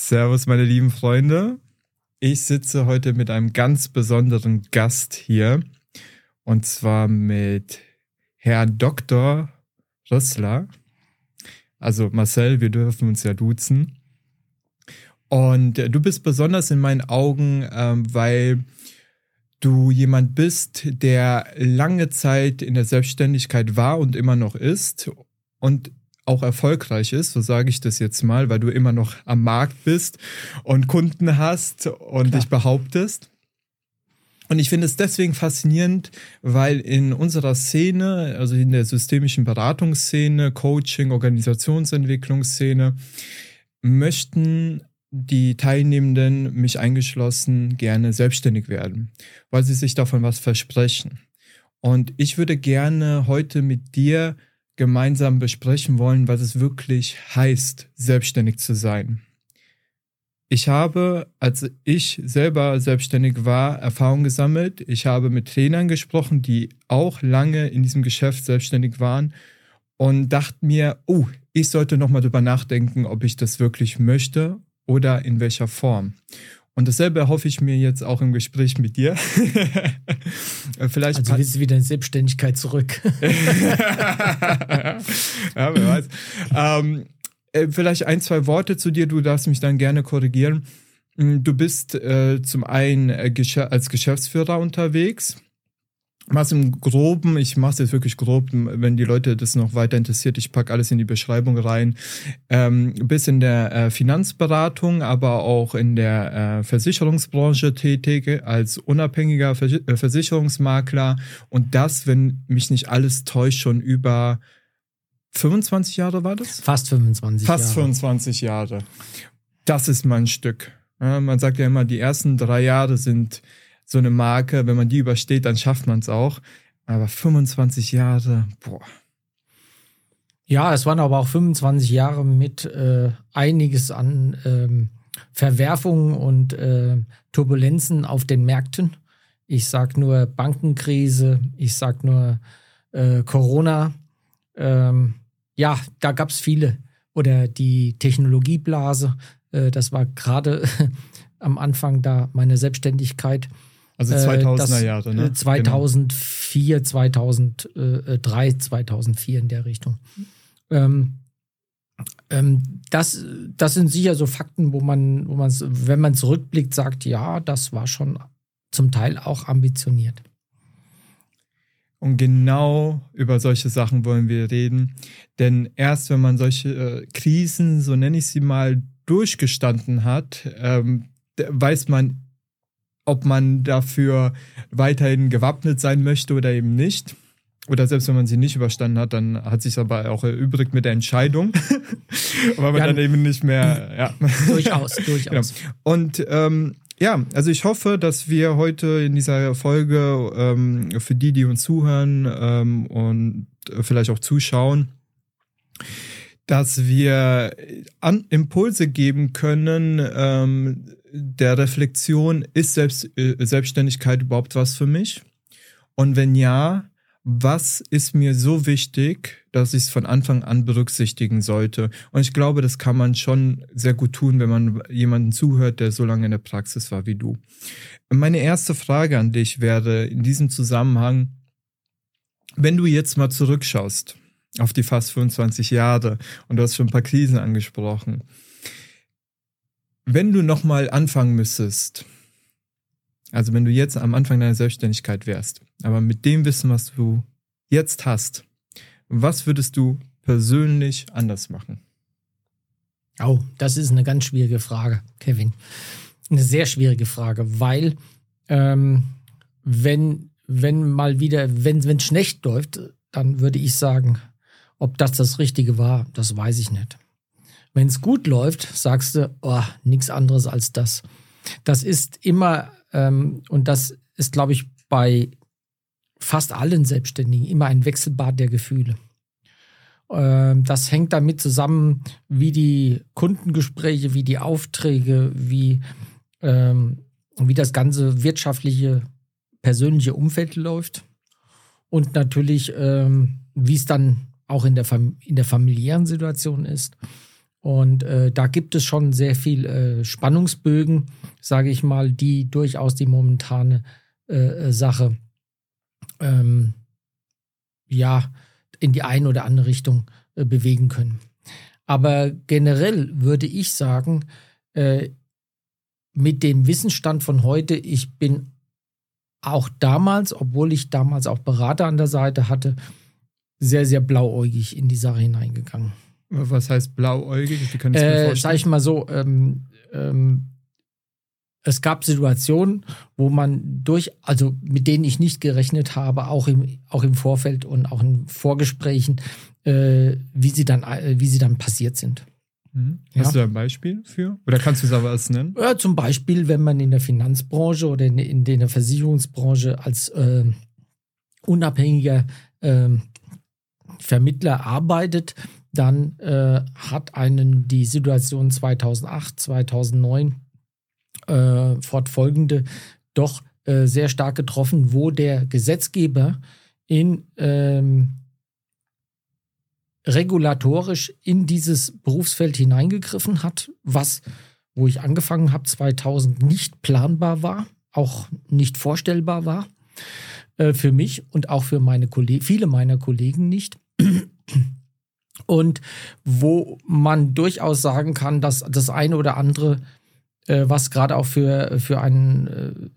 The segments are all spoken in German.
Servus, meine lieben Freunde. Ich sitze heute mit einem ganz besonderen Gast hier. Und zwar mit Herr Dr. Rössler. Also Marcel, wir dürfen uns ja duzen. Und du bist besonders in meinen Augen, weil du jemand bist, der lange Zeit in der Selbstständigkeit war und immer noch ist und auch erfolgreich ist, so sage ich das jetzt mal, weil du immer noch am Markt bist und Kunden hast und dich behauptest. Und ich finde es deswegen faszinierend, weil in unserer Szene, also in der systemischen Beratungsszene, Coaching, Organisationsentwicklungsszene, möchten die Teilnehmenden, mich eingeschlossen, gerne selbstständig werden, weil sie sich davon was versprechen. Und ich würde gerne heute mit dir gemeinsam besprechen wollen, was es wirklich heißt, selbstständig zu sein. Ich habe, als ich selber selbstständig war, Erfahrung gesammelt. Ich habe mit Trainern gesprochen, die auch lange in diesem Geschäft selbstständig waren und dachte mir, ich sollte nochmal drüber nachdenken, ob ich das wirklich möchte oder in welcher Form. Und dasselbe erhoffe ich mir jetzt auch im Gespräch mit dir. Vielleicht also willst du wieder in Selbstständigkeit zurück. Ja, wer weiß. Vielleicht ein, zwei Worte zu dir, du darfst mich dann gerne korrigieren. Du bist zum einen als Geschäftsführer unterwegs, machst im Groben, ich mache es jetzt wirklich grob, wenn die Leute das noch weiter interessiert, ich packe alles in die Beschreibung rein, bist in der Finanzberatung, aber auch in der Versicherungsbranche tätig, als unabhängiger Versicherungsmakler und das, wenn mich nicht alles täuscht, schon über 25 Jahre war das? Fast 25 Jahre. Das ist mein Stück. Ja, man sagt ja immer, die ersten 3 Jahre sind so eine Marke. Wenn man die übersteht, dann schafft man es auch. Aber 25 Jahre, boah. Ja, es waren aber auch 25 Jahre mit einiges an Verwerfungen und Turbulenzen auf den Märkten. Ich sag nur Bankenkrise, ich sag nur Corona. Ja, da gab es viele. Oder die Technologieblase, das war gerade am Anfang da meine Selbstständigkeit. Also 2000er Jahre, ne? 2004, genau. 2003, 2004 in der Richtung. Das sind sicher so Fakten, wo man, wenn man zurückblickt, sagt, ja, das war schon zum Teil auch ambitioniert. Und genau über solche Sachen wollen wir reden. Denn erst wenn man solche Krisen, so nenne ich sie mal, durchgestanden hat, weiß man, ob man dafür weiterhin gewappnet sein möchte oder eben nicht. Oder selbst wenn man sie nicht überstanden hat, dann hat sich aber auch erübrigt mit der Entscheidung. Weil man dann eben nicht mehr... Ja. Durchaus. Genau. Und... ja, also ich hoffe, dass wir heute in dieser Folge für die uns zuhören und vielleicht auch zuschauen, dass wir Impulse geben können der Reflexion, ist Selbstständigkeit überhaupt was für mich? Und wenn ja, was ist mir so wichtig, dass ich es von Anfang an berücksichtigen sollte? Und ich glaube, das kann man schon sehr gut tun, wenn man jemanden zuhört, der so lange in der Praxis war wie du. Meine erste Frage an dich wäre in diesem Zusammenhang, wenn du jetzt mal zurückschaust auf die fast 25 Jahre und du hast schon ein paar Krisen angesprochen, wenn du nochmal anfangen müsstest, also wenn du jetzt am Anfang deiner Selbstständigkeit wärst, aber mit dem Wissen, was du jetzt hast, was würdest du persönlich anders machen? Oh, das ist eine ganz schwierige Frage, Kevin. Eine sehr schwierige Frage, weil wenn es schlecht läuft, dann würde ich sagen, ob das Richtige war, das weiß ich nicht. Wenn es gut läuft, sagst du, nichts anderes als das. Das ist immer... und das ist, glaube ich, bei fast allen Selbstständigen immer ein Wechselbad der Gefühle. Das hängt damit zusammen, wie die Kundengespräche, wie die Aufträge, wie das ganze wirtschaftliche, persönliche Umfeld läuft und natürlich, wie es dann auch in der familiären Situation ist. Und da gibt es schon sehr viel Spannungsbögen, sage ich mal, die durchaus die momentane Sache in die eine oder andere Richtung bewegen können. Aber generell würde ich sagen, mit dem Wissensstand von heute, ich bin auch damals, obwohl ich damals auch Berater an der Seite hatte, sehr, sehr blauäugig in die Sache hineingegangen. Was heißt blauäugig? Wie kann ich mir vorstellen? Sag ich mal so, es gab Situationen, wo man mit denen ich nicht gerechnet habe, auch im Vorfeld und auch in Vorgesprächen, wie sie dann passiert sind. Mhm. Ja? Hast du da ein Beispiel für? Oder kannst du es aber als nennen? Ja, zum Beispiel, wenn man in der Finanzbranche oder in der Versicherungsbranche als unabhängiger Vermittler arbeitet, dann hat einen die Situation 2008, 2009 fortfolgende doch sehr stark getroffen, wo der Gesetzgeber regulatorisch in dieses Berufsfeld hineingegriffen hat, was, wo ich angefangen habe, 2000 nicht planbar war, auch nicht vorstellbar war für mich und auch für viele meiner Kollegen nicht. Und wo man durchaus sagen kann, dass das eine oder andere, was gerade auch für einen,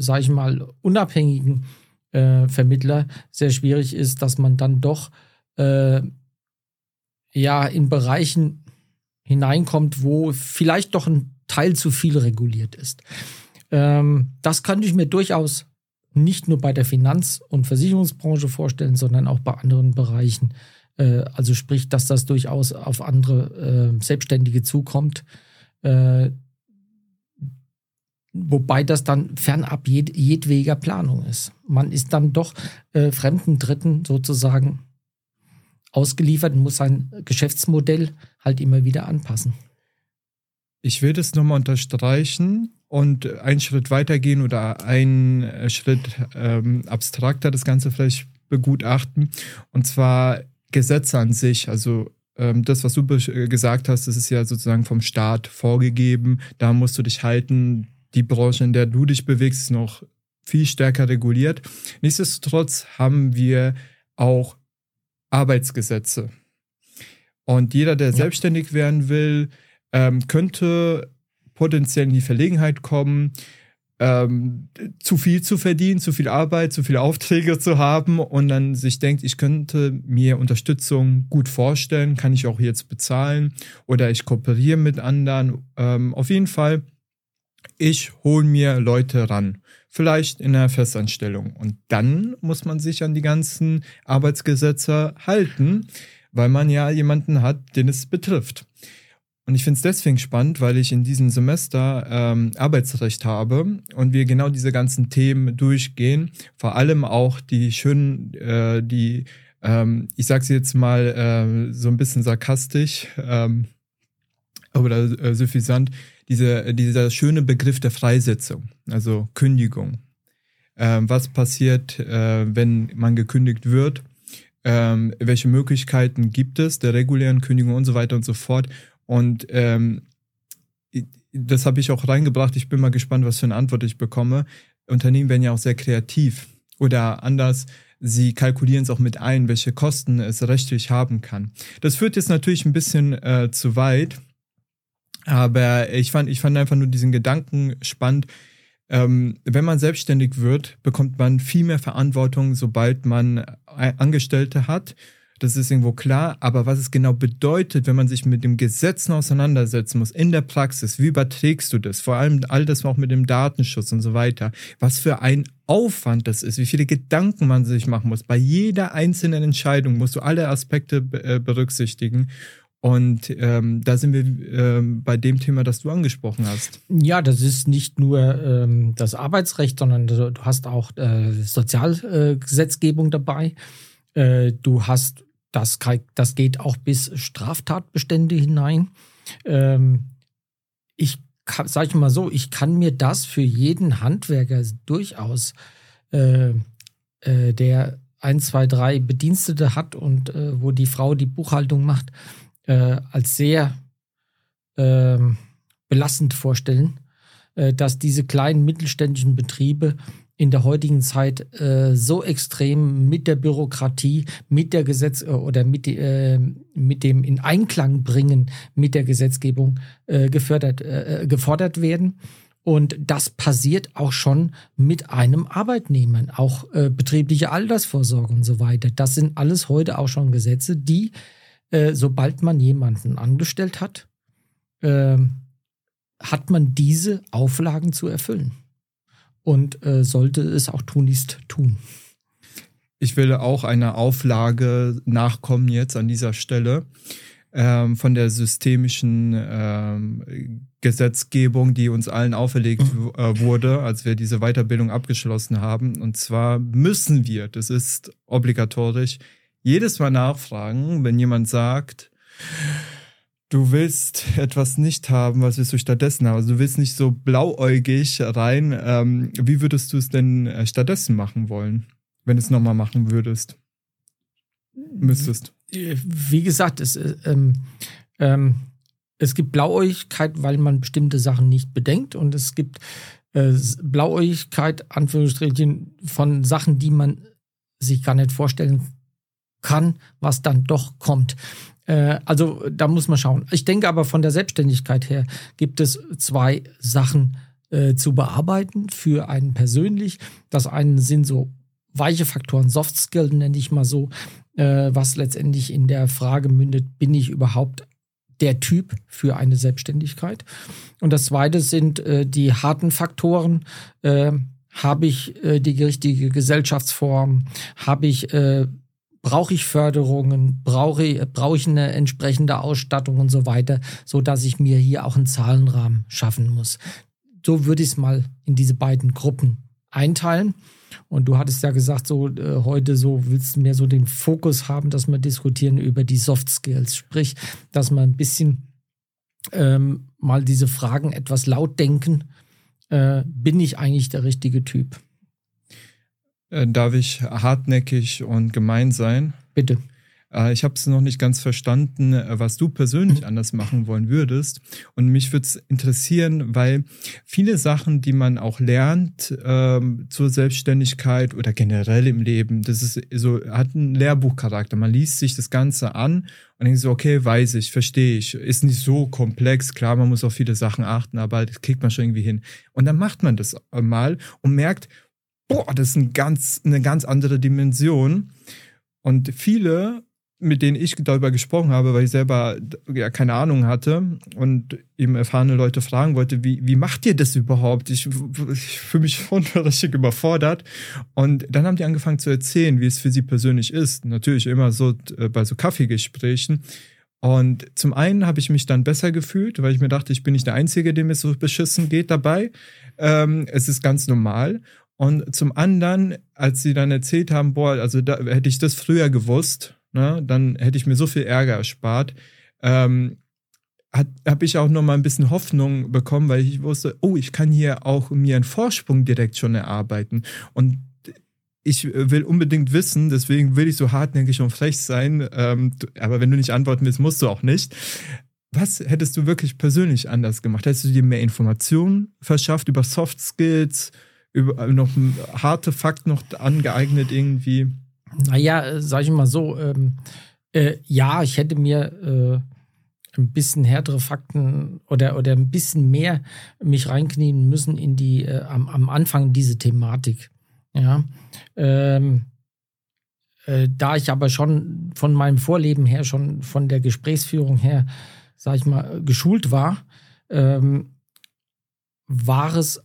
sage ich mal, unabhängigen Vermittler sehr schwierig ist, dass man dann doch in Bereichen hineinkommt, wo vielleicht doch ein Teil zu viel reguliert ist. Das könnte ich mir durchaus nicht nur bei der Finanz- und Versicherungsbranche vorstellen, sondern auch bei anderen Bereichen. Also sprich, dass das durchaus auf andere Selbstständige zukommt. Wobei das dann fernab jedweder Planung ist. Man ist dann doch fremden Dritten sozusagen ausgeliefert und muss sein Geschäftsmodell halt immer wieder anpassen. Ich will das nochmal unterstreichen und einen Schritt weitergehen oder einen Schritt abstrakter das Ganze vielleicht begutachten. Und zwar Gesetze an sich, also das, was du gesagt hast, das ist ja sozusagen vom Staat vorgegeben, da musst du dich halten, die Branche, in der du dich bewegst, ist noch viel stärker reguliert. Nichtsdestotrotz haben wir auch Arbeitsgesetze und jeder, der selbstständig werden will, könnte potenziell in die Verlegenheit kommen, zu viel zu verdienen, zu viel Arbeit, zu viele Aufträge zu haben und dann sich denkt, ich könnte mir Unterstützung gut vorstellen, kann ich auch jetzt bezahlen oder ich kooperiere mit anderen. Auf jeden Fall, ich hole mir Leute ran, vielleicht in einer Festanstellung. Und dann muss man sich an die ganzen Arbeitsgesetze halten, weil man ja jemanden hat, den es betrifft. Und ich finde es deswegen spannend, weil ich in diesem Semester Arbeitsrecht habe und wir genau diese ganzen Themen durchgehen. Vor allem auch die schönen, ich sag's jetzt mal so ein bisschen sarkastisch oder suffisant, dieser schöne Begriff der Freisetzung, also Kündigung. Was passiert, wenn man gekündigt wird? Welche Möglichkeiten gibt es der regulären Kündigung und so weiter und so fort? Und das habe ich auch reingebracht. Ich bin mal gespannt, was für eine Antwort ich bekomme. Unternehmen werden ja auch sehr kreativ. Oder anders, sie kalkulieren es auch mit ein, welche Kosten es rechtlich haben kann. Das führt jetzt natürlich ein bisschen zu weit. Aber ich fand einfach nur diesen Gedanken spannend. Wenn man selbstständig wird, bekommt man viel mehr Verantwortung, sobald man Angestellte hat. Das ist irgendwo klar, aber was es genau bedeutet, wenn man sich mit dem Gesetzen auseinandersetzen muss, in der Praxis, wie überträgst du das? Vor allem all das auch mit dem Datenschutz und so weiter. Was für ein Aufwand das ist, wie viele Gedanken man sich machen muss. Bei jeder einzelnen Entscheidung musst du alle Aspekte berücksichtigen. Und da sind wir bei dem Thema, das du angesprochen hast. Ja, das ist nicht nur das Arbeitsrecht, sondern du hast auch Sozialgesetzgebung dabei. Du hast, das geht auch bis Straftatbestände hinein. Ich kann mir das für jeden Handwerker durchaus, der 1, 2, 3 Bedienstete hat und wo die Frau die Buchhaltung macht, als sehr belastend vorstellen, dass diese kleinen mittelständischen Betriebe in der heutigen Zeit so extrem mit der Bürokratie, mit der Gesetz- oder mit dem in Einklang bringen mit der Gesetzgebung gefordert werden. Und das passiert auch schon mit einem Arbeitnehmer, auch betriebliche Altersvorsorge und so weiter. Das sind alles heute auch schon Gesetze, die, sobald man jemanden angestellt hat, hat man diese Auflagen zu erfüllen und sollte es auch tunlichst tun. Ich will auch einer Auflage nachkommen jetzt an dieser Stelle von der systemischen Gesetzgebung, die uns allen auferlegt wurde, als wir diese Weiterbildung abgeschlossen haben. Und zwar müssen wir, das ist obligatorisch, jedes Mal nachfragen, wenn jemand sagt, du willst etwas nicht haben, was willst du stattdessen haben? Also du willst nicht so blauäugig rein. Wie würdest du es denn stattdessen machen wollen, wenn du es nochmal machen würdest? Müsstest. Wie gesagt, es gibt Blauäugigkeit, weil man bestimmte Sachen nicht bedenkt, und es gibt Blauäugigkeit, Anführungsstrichen, von Sachen, die man sich gar nicht vorstellen kann, was dann doch kommt. Also da muss man schauen. Ich denke aber, von der Selbstständigkeit her gibt es zwei Sachen zu bearbeiten für einen persönlich. Das eine sind so weiche Faktoren, Soft Skills nenne ich mal so, was letztendlich in der Frage mündet, bin ich überhaupt der Typ für eine Selbstständigkeit? Und das zweite sind die harten Faktoren. Habe ich die richtige Gesellschaftsform? Brauche ich Förderungen? Brauche ich eine entsprechende Ausstattung und so weiter, sodass ich mir hier auch einen Zahlenrahmen schaffen muss? So würde ich es mal in diese beiden Gruppen einteilen. Und du hattest ja gesagt, heute willst du mehr so den Fokus haben, dass wir diskutieren über die Soft Skills. Sprich, dass man ein bisschen mal diese Fragen etwas laut denken. Bin ich eigentlich der richtige Typ? Darf ich hartnäckig und gemein sein? Bitte. Ich habe es noch nicht ganz verstanden, was du persönlich anders machen wollen würdest. Und mich würde es interessieren, weil viele Sachen, die man auch lernt zur Selbstständigkeit oder generell im Leben, das ist so, hat einen Lehrbuchcharakter. Man liest sich das Ganze an und denkt so, okay, weiß ich, verstehe ich. Ist nicht so komplex. Klar, man muss auf viele Sachen achten, aber das kriegt man schon irgendwie hin. Und dann macht man das mal und merkt, boah, das ist eine ganz andere Dimension. Und viele, mit denen ich darüber gesprochen habe, weil ich selber ja keine Ahnung hatte und eben erfahrene Leute fragen wollte, wie macht ihr das überhaupt? Ich fühle mich schon richtig überfordert. Und dann haben die angefangen zu erzählen, wie es für sie persönlich ist. Natürlich immer so bei so Kaffeegesprächen. Und zum einen habe ich mich dann besser gefühlt, weil ich mir dachte, ich bin nicht der Einzige, dem es so beschissen geht dabei. Es ist ganz normal. Und zum anderen, als sie dann erzählt haben, boah, also da, hätte ich das früher gewusst, ne, dann hätte ich mir so viel Ärger erspart, habe ich auch nochmal ein bisschen Hoffnung bekommen, weil ich wusste, oh, ich kann hier auch mir einen Vorsprung direkt schon erarbeiten. Und ich will unbedingt wissen, deswegen will ich so hartnäckig und frech sein, aber wenn du nicht antworten willst, musst du auch nicht. Was hättest du wirklich persönlich anders gemacht? Hättest du dir mehr Informationen verschafft über Soft Skills, noch harte Fakten noch angeeignet irgendwie? Naja, sag ich mal so, ja, ich hätte mir ein bisschen härtere Fakten oder ein bisschen mehr mich reinknien müssen in die, am Anfang diese Thematik. Ja, da ich aber schon von meinem Vorleben her, schon von der Gesprächsführung her, sag ich mal, geschult war, war es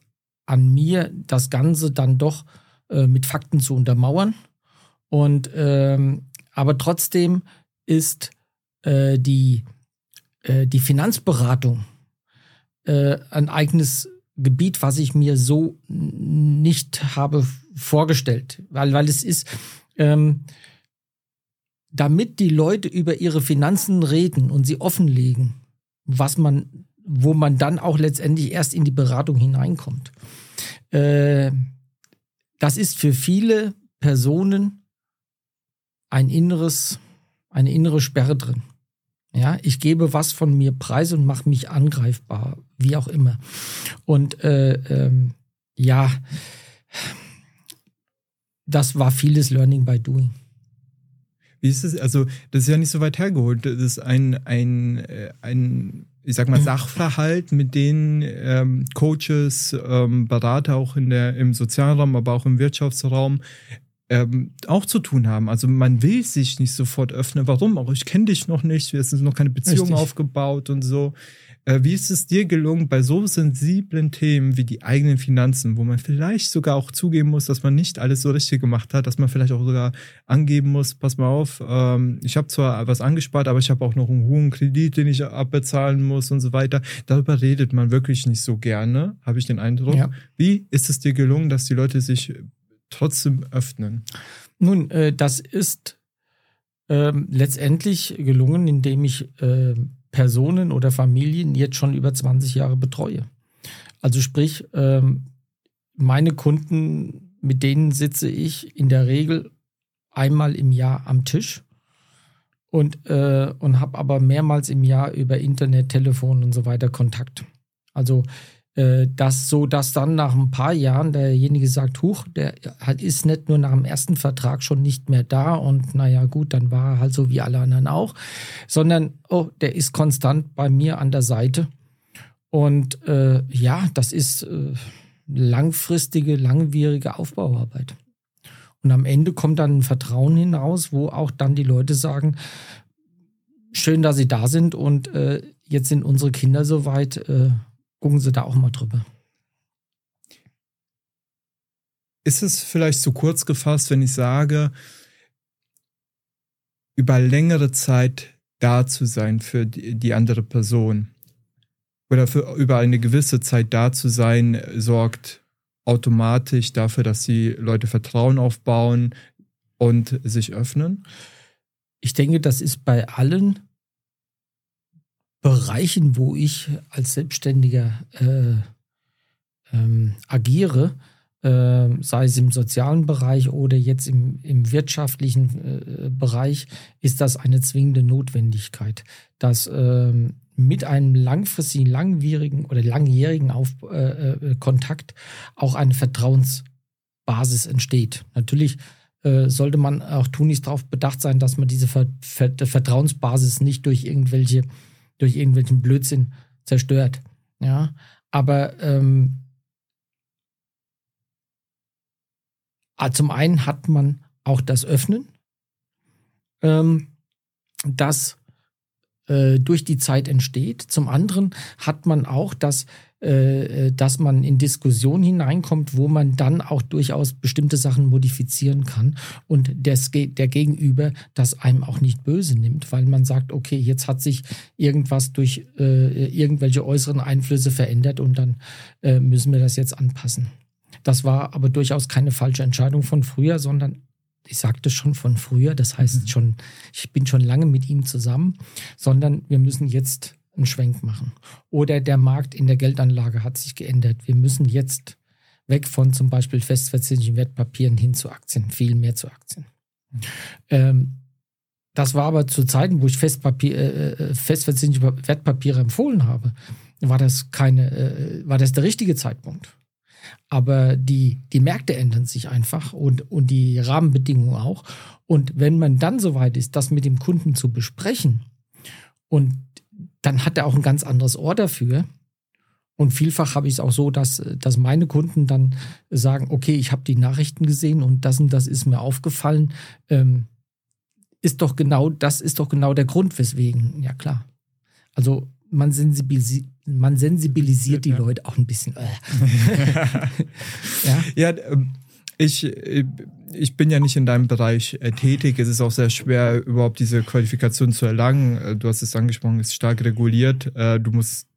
an mir, das Ganze dann doch mit Fakten zu untermauern. Und aber trotzdem ist die Finanzberatung ein eigenes Gebiet, was ich mir so nicht habe vorgestellt. Weil es ist, damit die Leute über ihre Finanzen reden und sie offenlegen, wo man dann auch letztendlich erst in die Beratung hineinkommt. Das ist für viele Personen eine innere Sperre drin. Ja, ich gebe was von mir preis und mache mich angreifbar, wie auch immer. Und ja, das war vieles Learning by Doing. Wie ist es? Also, das ist ja nicht so weit hergeholt. Das ist ein ich sag mal, Sachverhalt, mit denen Coaches, Berater auch im Sozialraum, aber auch im Wirtschaftsraum auch zu tun haben. Also man will sich nicht sofort öffnen. Warum? Auch ich kenne dich noch nicht, wir sind noch keine Beziehung aufgebaut und so. Wie ist es dir gelungen, bei so sensiblen Themen wie die eigenen Finanzen, wo man vielleicht sogar auch zugeben muss, dass man nicht alles so richtig gemacht hat, dass man vielleicht auch sogar angeben muss, pass mal auf, ich habe zwar was angespart, aber ich habe auch noch einen hohen Kredit, den ich abbezahlen muss und so weiter. Darüber redet man wirklich nicht so gerne, habe ich den Eindruck. Ja. Wie ist es dir gelungen, dass die Leute sich trotzdem öffnen? Nun, das ist letztendlich gelungen, indem ich Personen oder Familien jetzt schon über 20 Jahre betreue. Also sprich, meine Kunden, mit denen sitze ich in der Regel einmal im Jahr am Tisch und habe aber mehrmals im Jahr über Internet, Telefon und so weiter Kontakt. Also das so, dass dann nach ein paar Jahren derjenige sagt, huch, der ist nicht nur nach dem ersten Vertrag schon nicht mehr da und naja gut, dann war er halt so wie alle anderen auch, sondern oh, der ist konstant bei mir an der Seite. Und ja, das ist langfristige, langwierige Aufbauarbeit. Und am Ende kommt dann ein Vertrauen hinaus, wo auch dann die Leute sagen, schön, dass sie da sind und jetzt sind unsere Kinder soweit, gucken Sie da auch mal drüber. Ist es vielleicht zu kurz gefasst, wenn ich sage, über längere Zeit da zu sein für die andere Person oder über eine gewisse Zeit da zu sein, sorgt automatisch dafür, dass die Leute Vertrauen aufbauen und sich öffnen? Ich denke, das ist bei allen Bereichen, wo ich als Selbstständiger agiere, sei es im sozialen Bereich oder jetzt im wirtschaftlichen Bereich, ist das eine zwingende Notwendigkeit, dass mit einem langfristigen, langwierigen oder langjährigen Kontakt auch eine Vertrauensbasis entsteht. Natürlich sollte man auch tunlichst darauf bedacht sein, dass man diese Vertrauensbasis nicht durch irgendwelchen Blödsinn zerstört. Ja? Aber zum einen hat man auch das Öffnen, das durch die Zeit entsteht. Zum anderen hat man auch das, dass man in Diskussionen hineinkommt, wo man dann auch durchaus bestimmte Sachen modifizieren kann und der Gegenüber das einem auch nicht böse nimmt, weil man sagt, okay, jetzt hat sich irgendwas durch irgendwelche äußeren Einflüsse verändert und dann müssen wir das jetzt anpassen. Das war aber durchaus keine falsche Entscheidung von früher, sondern ich sagte schon von früher, das heißt schon, ich bin schon lange mit ihm zusammen, sondern wir müssen jetzt einen Schwenk machen. Oder der Markt in der Geldanlage hat sich geändert. Wir müssen jetzt weg von zum Beispiel festverzinslichen Wertpapieren hin zu Aktien, viel mehr zu Aktien. Das war aber zu Zeiten, wo ich festverzinsliche Wertpapiere empfohlen habe, war das der richtige Zeitpunkt. Aber die Märkte ändern sich einfach und die Rahmenbedingungen auch. Und wenn man dann soweit ist, das mit dem Kunden zu besprechen, und dann hat er auch ein ganz anderes Ohr dafür. Und vielfach habe ich es auch so, dass meine Kunden dann sagen, okay, ich habe die Nachrichten gesehen und das ist mir aufgefallen. Das ist doch genau der Grund, weswegen. Ja, klar. Also man sensibilisiert die Leute auch ein bisschen. Ja, ich bin ja nicht in deinem Bereich tätig. Es ist auch sehr schwer, überhaupt diese Qualifikation zu erlangen. Du hast es angesprochen, es ist stark reguliert. Du musst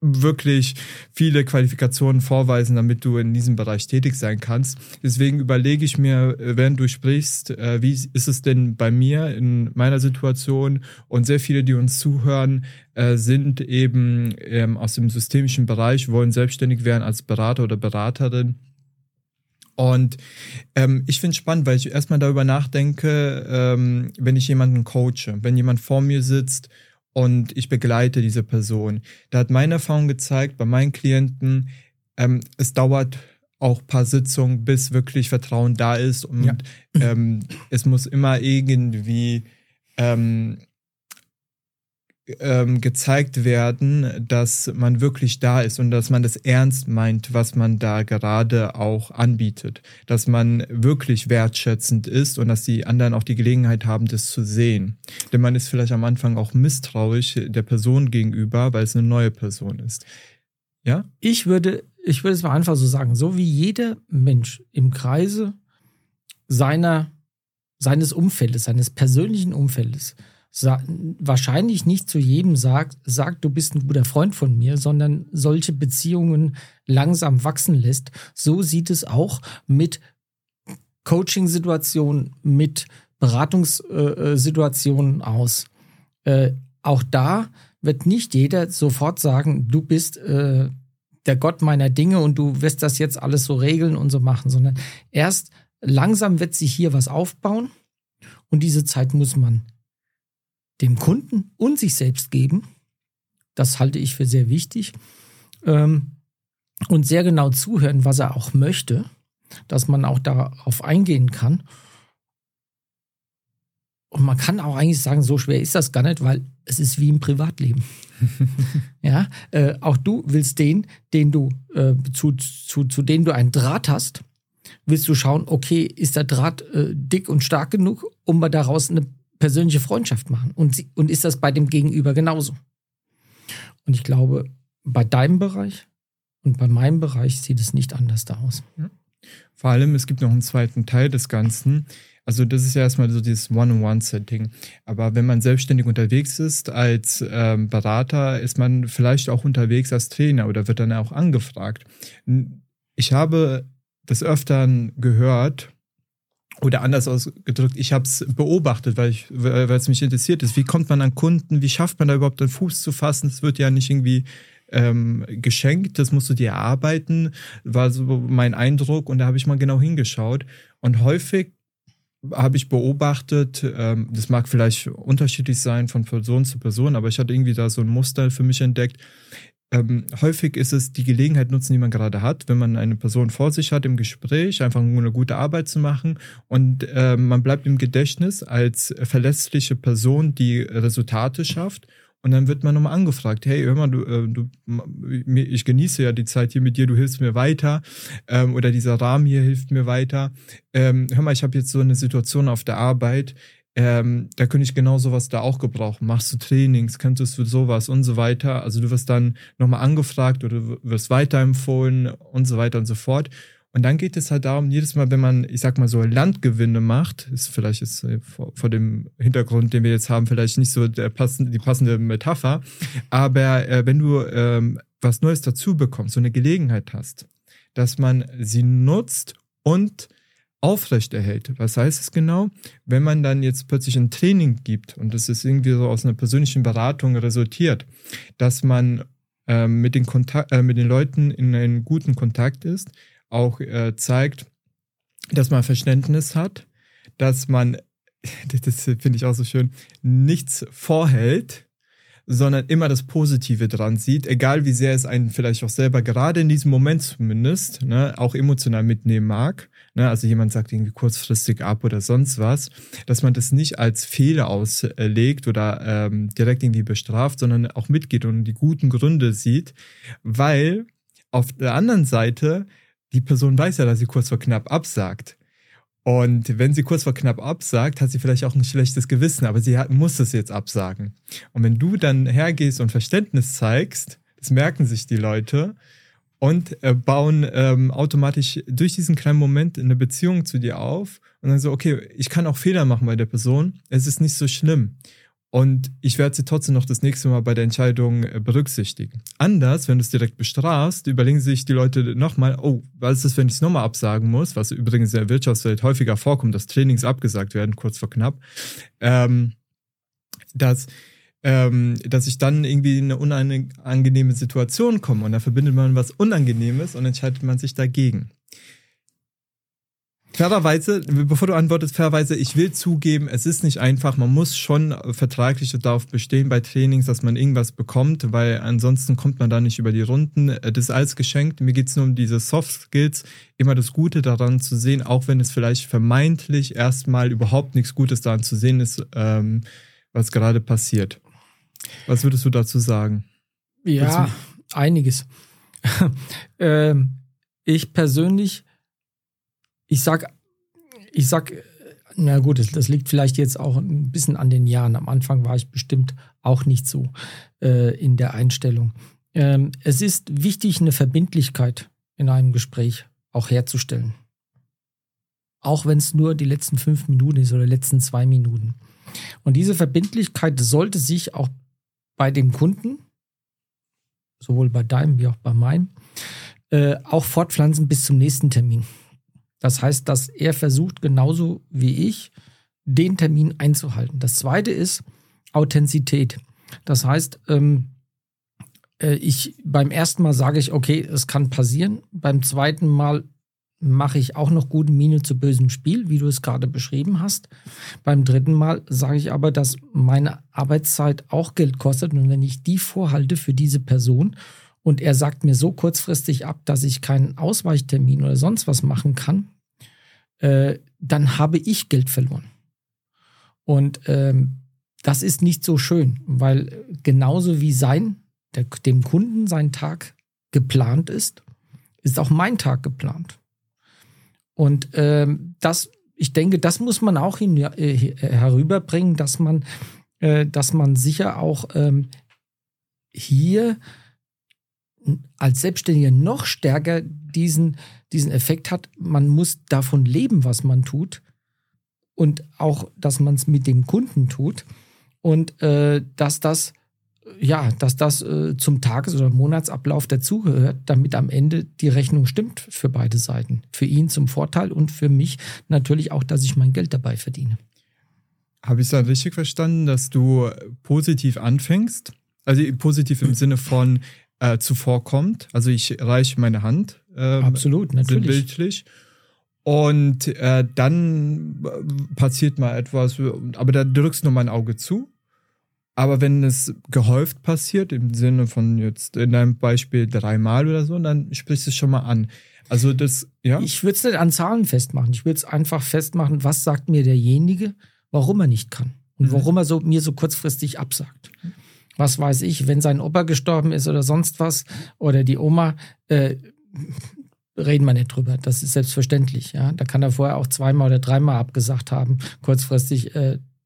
wirklich viele Qualifikationen vorweisen, damit du in diesem Bereich tätig sein kannst. Deswegen überlege ich mir, während du sprichst, wie ist es denn bei mir in meiner Situation? Und sehr viele, die uns zuhören, sind eben aus dem systemischen Bereich, wollen selbstständig werden als Berater oder Beraterin. Und ich finde es spannend, weil ich erstmal darüber nachdenke, wenn ich jemanden coache, wenn jemand vor mir sitzt und ich begleite diese Person. Da hat meine Erfahrung gezeigt, bei meinen Klienten, es dauert auch ein paar Sitzungen, bis wirklich Vertrauen da ist und ja. Es muss immer irgendwie gezeigt werden, dass man wirklich da ist und dass man das ernst meint, was man da gerade auch anbietet. Dass man wirklich wertschätzend ist und dass die anderen auch die Gelegenheit haben, das zu sehen. Denn man ist vielleicht am Anfang auch misstrauisch der Person gegenüber, weil es eine neue Person ist. Ja? Ich würde es mal einfach so sagen, so wie jeder Mensch im Kreise seines Umfeldes, seines persönlichen Umfeldes, wahrscheinlich nicht zu jedem sagt, du bist ein guter Freund von mir, sondern solche Beziehungen langsam wachsen lässt. So sieht es auch mit Coaching-Situationen, mit Beratungssituationen aus. Auch da wird nicht jeder sofort sagen, du bist der Gott meiner Dinge und du wirst das jetzt alles so regeln und so machen, sondern erst langsam wird sich hier was aufbauen und diese Zeit muss man dem Kunden und sich selbst geben. Das halte ich für sehr wichtig. Und sehr genau zuhören, was er auch möchte, dass man auch darauf eingehen kann. Und man kann auch eigentlich sagen, so schwer ist das gar nicht, weil es ist wie im Privatleben. Ja, auch du willst den du, zu dem du einen Draht hast, willst du schauen, okay, ist der Draht dick und stark genug, um mal daraus eine persönliche Freundschaft machen. Und ist das bei dem Gegenüber genauso? Und ich glaube, bei deinem Bereich und bei meinem Bereich sieht es nicht anders da aus. Vor allem, es gibt noch einen zweiten Teil des Ganzen. Also das ist ja erstmal so dieses One-on-One-Setting. Aber wenn man selbstständig unterwegs ist als Berater, ist man vielleicht auch unterwegs als Trainer oder wird dann auch angefragt. Ich habe des Öfteren gehört, oder anders ausgedrückt, ich habe es beobachtet, weil es mich interessiert ist. Wie kommt man an Kunden? Wie schafft man da überhaupt den Fuß zu fassen? Das wird ja nicht irgendwie geschenkt. Das musst du dir erarbeiten. War so mein Eindruck. Und da habe ich mal genau hingeschaut. Und häufig habe ich beobachtet, das mag vielleicht unterschiedlich sein von Person zu Person, aber ich hatte irgendwie da so ein Muster für mich entdeckt. Häufig ist es die Gelegenheit nutzen, die man gerade hat, wenn man eine Person vor sich hat im Gespräch, einfach nur eine gute Arbeit zu machen und man bleibt im Gedächtnis als verlässliche Person, die Resultate schafft und dann wird man nochmal angefragt, hey, hör mal, ich genieße ja die Zeit hier mit dir, du hilfst mir weiter oder dieser Rahmen hier hilft mir weiter, hör mal, ich habe jetzt so eine Situation auf der Arbeit, da könnte ich genau sowas da auch gebrauchen. Machst du Trainings, könntest du sowas und so weiter. Also du wirst dann nochmal angefragt oder du wirst weiterempfohlen und so weiter und so fort. Und dann geht es halt darum, jedes Mal, wenn man, ich sag mal so Landgewinne macht, ist vor dem Hintergrund, den wir jetzt haben, vielleicht nicht so die passende Metapher, aber wenn du was Neues dazu bekommst, so eine Gelegenheit hast, dass man sie nutzt und aufrechterhält. Was heißt es genau? Wenn man dann jetzt plötzlich ein Training gibt und das ist irgendwie so aus einer persönlichen Beratung resultiert, dass man mit den Leuten in einen guten Kontakt ist, auch zeigt, dass man Verständnis hat, dass man, das finde ich auch so schön, nichts vorhält, sondern immer das Positive dran sieht, egal wie sehr es einen vielleicht auch selber gerade in diesem Moment zumindest, ne, auch emotional mitnehmen mag. Ne, also jemand sagt irgendwie kurzfristig ab oder sonst was, dass man das nicht als Fehler auslegt oder direkt irgendwie bestraft, sondern auch mitgeht und die guten Gründe sieht, weil auf der anderen Seite die Person weiß ja, dass sie kurz vor knapp absagt. Und wenn sie kurz vor knapp absagt, hat sie vielleicht auch ein schlechtes Gewissen, aber sie muss es jetzt absagen. Und wenn du dann hergehst und Verständnis zeigst, das merken sich die Leute und bauen automatisch durch diesen kleinen Moment eine Beziehung zu dir auf und dann so, okay, ich kann auch Fehler machen bei der Person, es ist nicht so schlimm. Und ich werde sie trotzdem noch das nächste Mal bei der Entscheidung berücksichtigen. Anders, wenn du es direkt bestrafst, überlegen sich die Leute nochmal, oh, was ist das, wenn ich es nochmal absagen muss? Was übrigens in der Wirtschaftswelt häufiger vorkommt, dass Trainings abgesagt werden, kurz vor knapp. Dass ich dann irgendwie in eine unangenehme Situation komme. Und da verbindet man was Unangenehmes und entscheidet man sich dagegen. Fairerweise, bevor du antwortest, fairerweise, ich will zugeben, es ist nicht einfach. Man muss schon vertraglich darauf bestehen bei Trainings, dass man irgendwas bekommt, weil ansonsten kommt man da nicht über die Runden. Das ist alles geschenkt. Mir geht es nur um diese Soft Skills, immer das Gute daran zu sehen, auch wenn es vielleicht vermeintlich erstmal überhaupt nichts Gutes daran zu sehen ist, was gerade passiert. Was würdest du dazu sagen? Ja, einiges. Ich persönlich... Ich sag, na gut, das liegt vielleicht jetzt auch ein bisschen an den Jahren. Am Anfang war ich bestimmt auch nicht so in der Einstellung. Es ist wichtig, eine Verbindlichkeit in einem Gespräch auch herzustellen. Auch wenn es nur die letzten 5 Minuten ist oder die letzten 2 Minuten. Und diese Verbindlichkeit sollte sich auch bei dem Kunden, sowohl bei deinem wie auch bei meinem, auch fortpflanzen bis zum nächsten Termin. Das heißt, dass er versucht, genauso wie ich, den Termin einzuhalten. Das Zweite ist Authentizität. Das heißt, beim ersten Mal sage ich, okay, es kann passieren. Beim zweiten Mal mache ich auch noch gute Miene zu bösem Spiel, wie du es gerade beschrieben hast. Beim dritten Mal sage ich aber, dass meine Arbeitszeit auch Geld kostet. Und wenn ich die vorhalte für diese Person, und er sagt mir so kurzfristig ab, dass ich keinen Ausweichtermin oder sonst was machen kann, dann habe ich Geld verloren. Und das ist nicht so schön, weil genauso wie dem Kunden sein Tag geplant ist, ist auch mein Tag geplant. Und ich denke, das muss man auch herüberbringen, dass man sicher auch hier als Selbstständiger noch stärker diesen Effekt hat, man muss davon leben, was man tut und auch, dass man es mit dem Kunden tut und dass das zum Tages- oder Monatsablauf dazugehört, damit am Ende die Rechnung stimmt für beide Seiten. Für ihn zum Vorteil und für mich natürlich auch, dass ich mein Geld dabei verdiene. Habe ich es dann richtig verstanden, dass du positiv anfängst? Also positiv im Sinne von zuvorkommt. Also ich reiche meine Hand. Absolut, natürlich. Bildlich. Und dann passiert mal etwas, aber da drückst du nur mein Auge zu. Aber wenn es gehäuft passiert, im Sinne von jetzt in deinem Beispiel 3-mal oder so, dann sprichst du es schon mal an. Also das, ja. Ich würde es nicht an Zahlen festmachen. Ich würde es einfach festmachen, was sagt mir derjenige, warum er nicht kann. Und warum er mir so kurzfristig absagt. Was weiß ich, wenn sein Opa gestorben ist oder sonst was oder die Oma, reden wir nicht drüber. Das ist selbstverständlich. Ja? Da kann er vorher auch 2-mal oder 3-mal abgesagt haben, kurzfristig.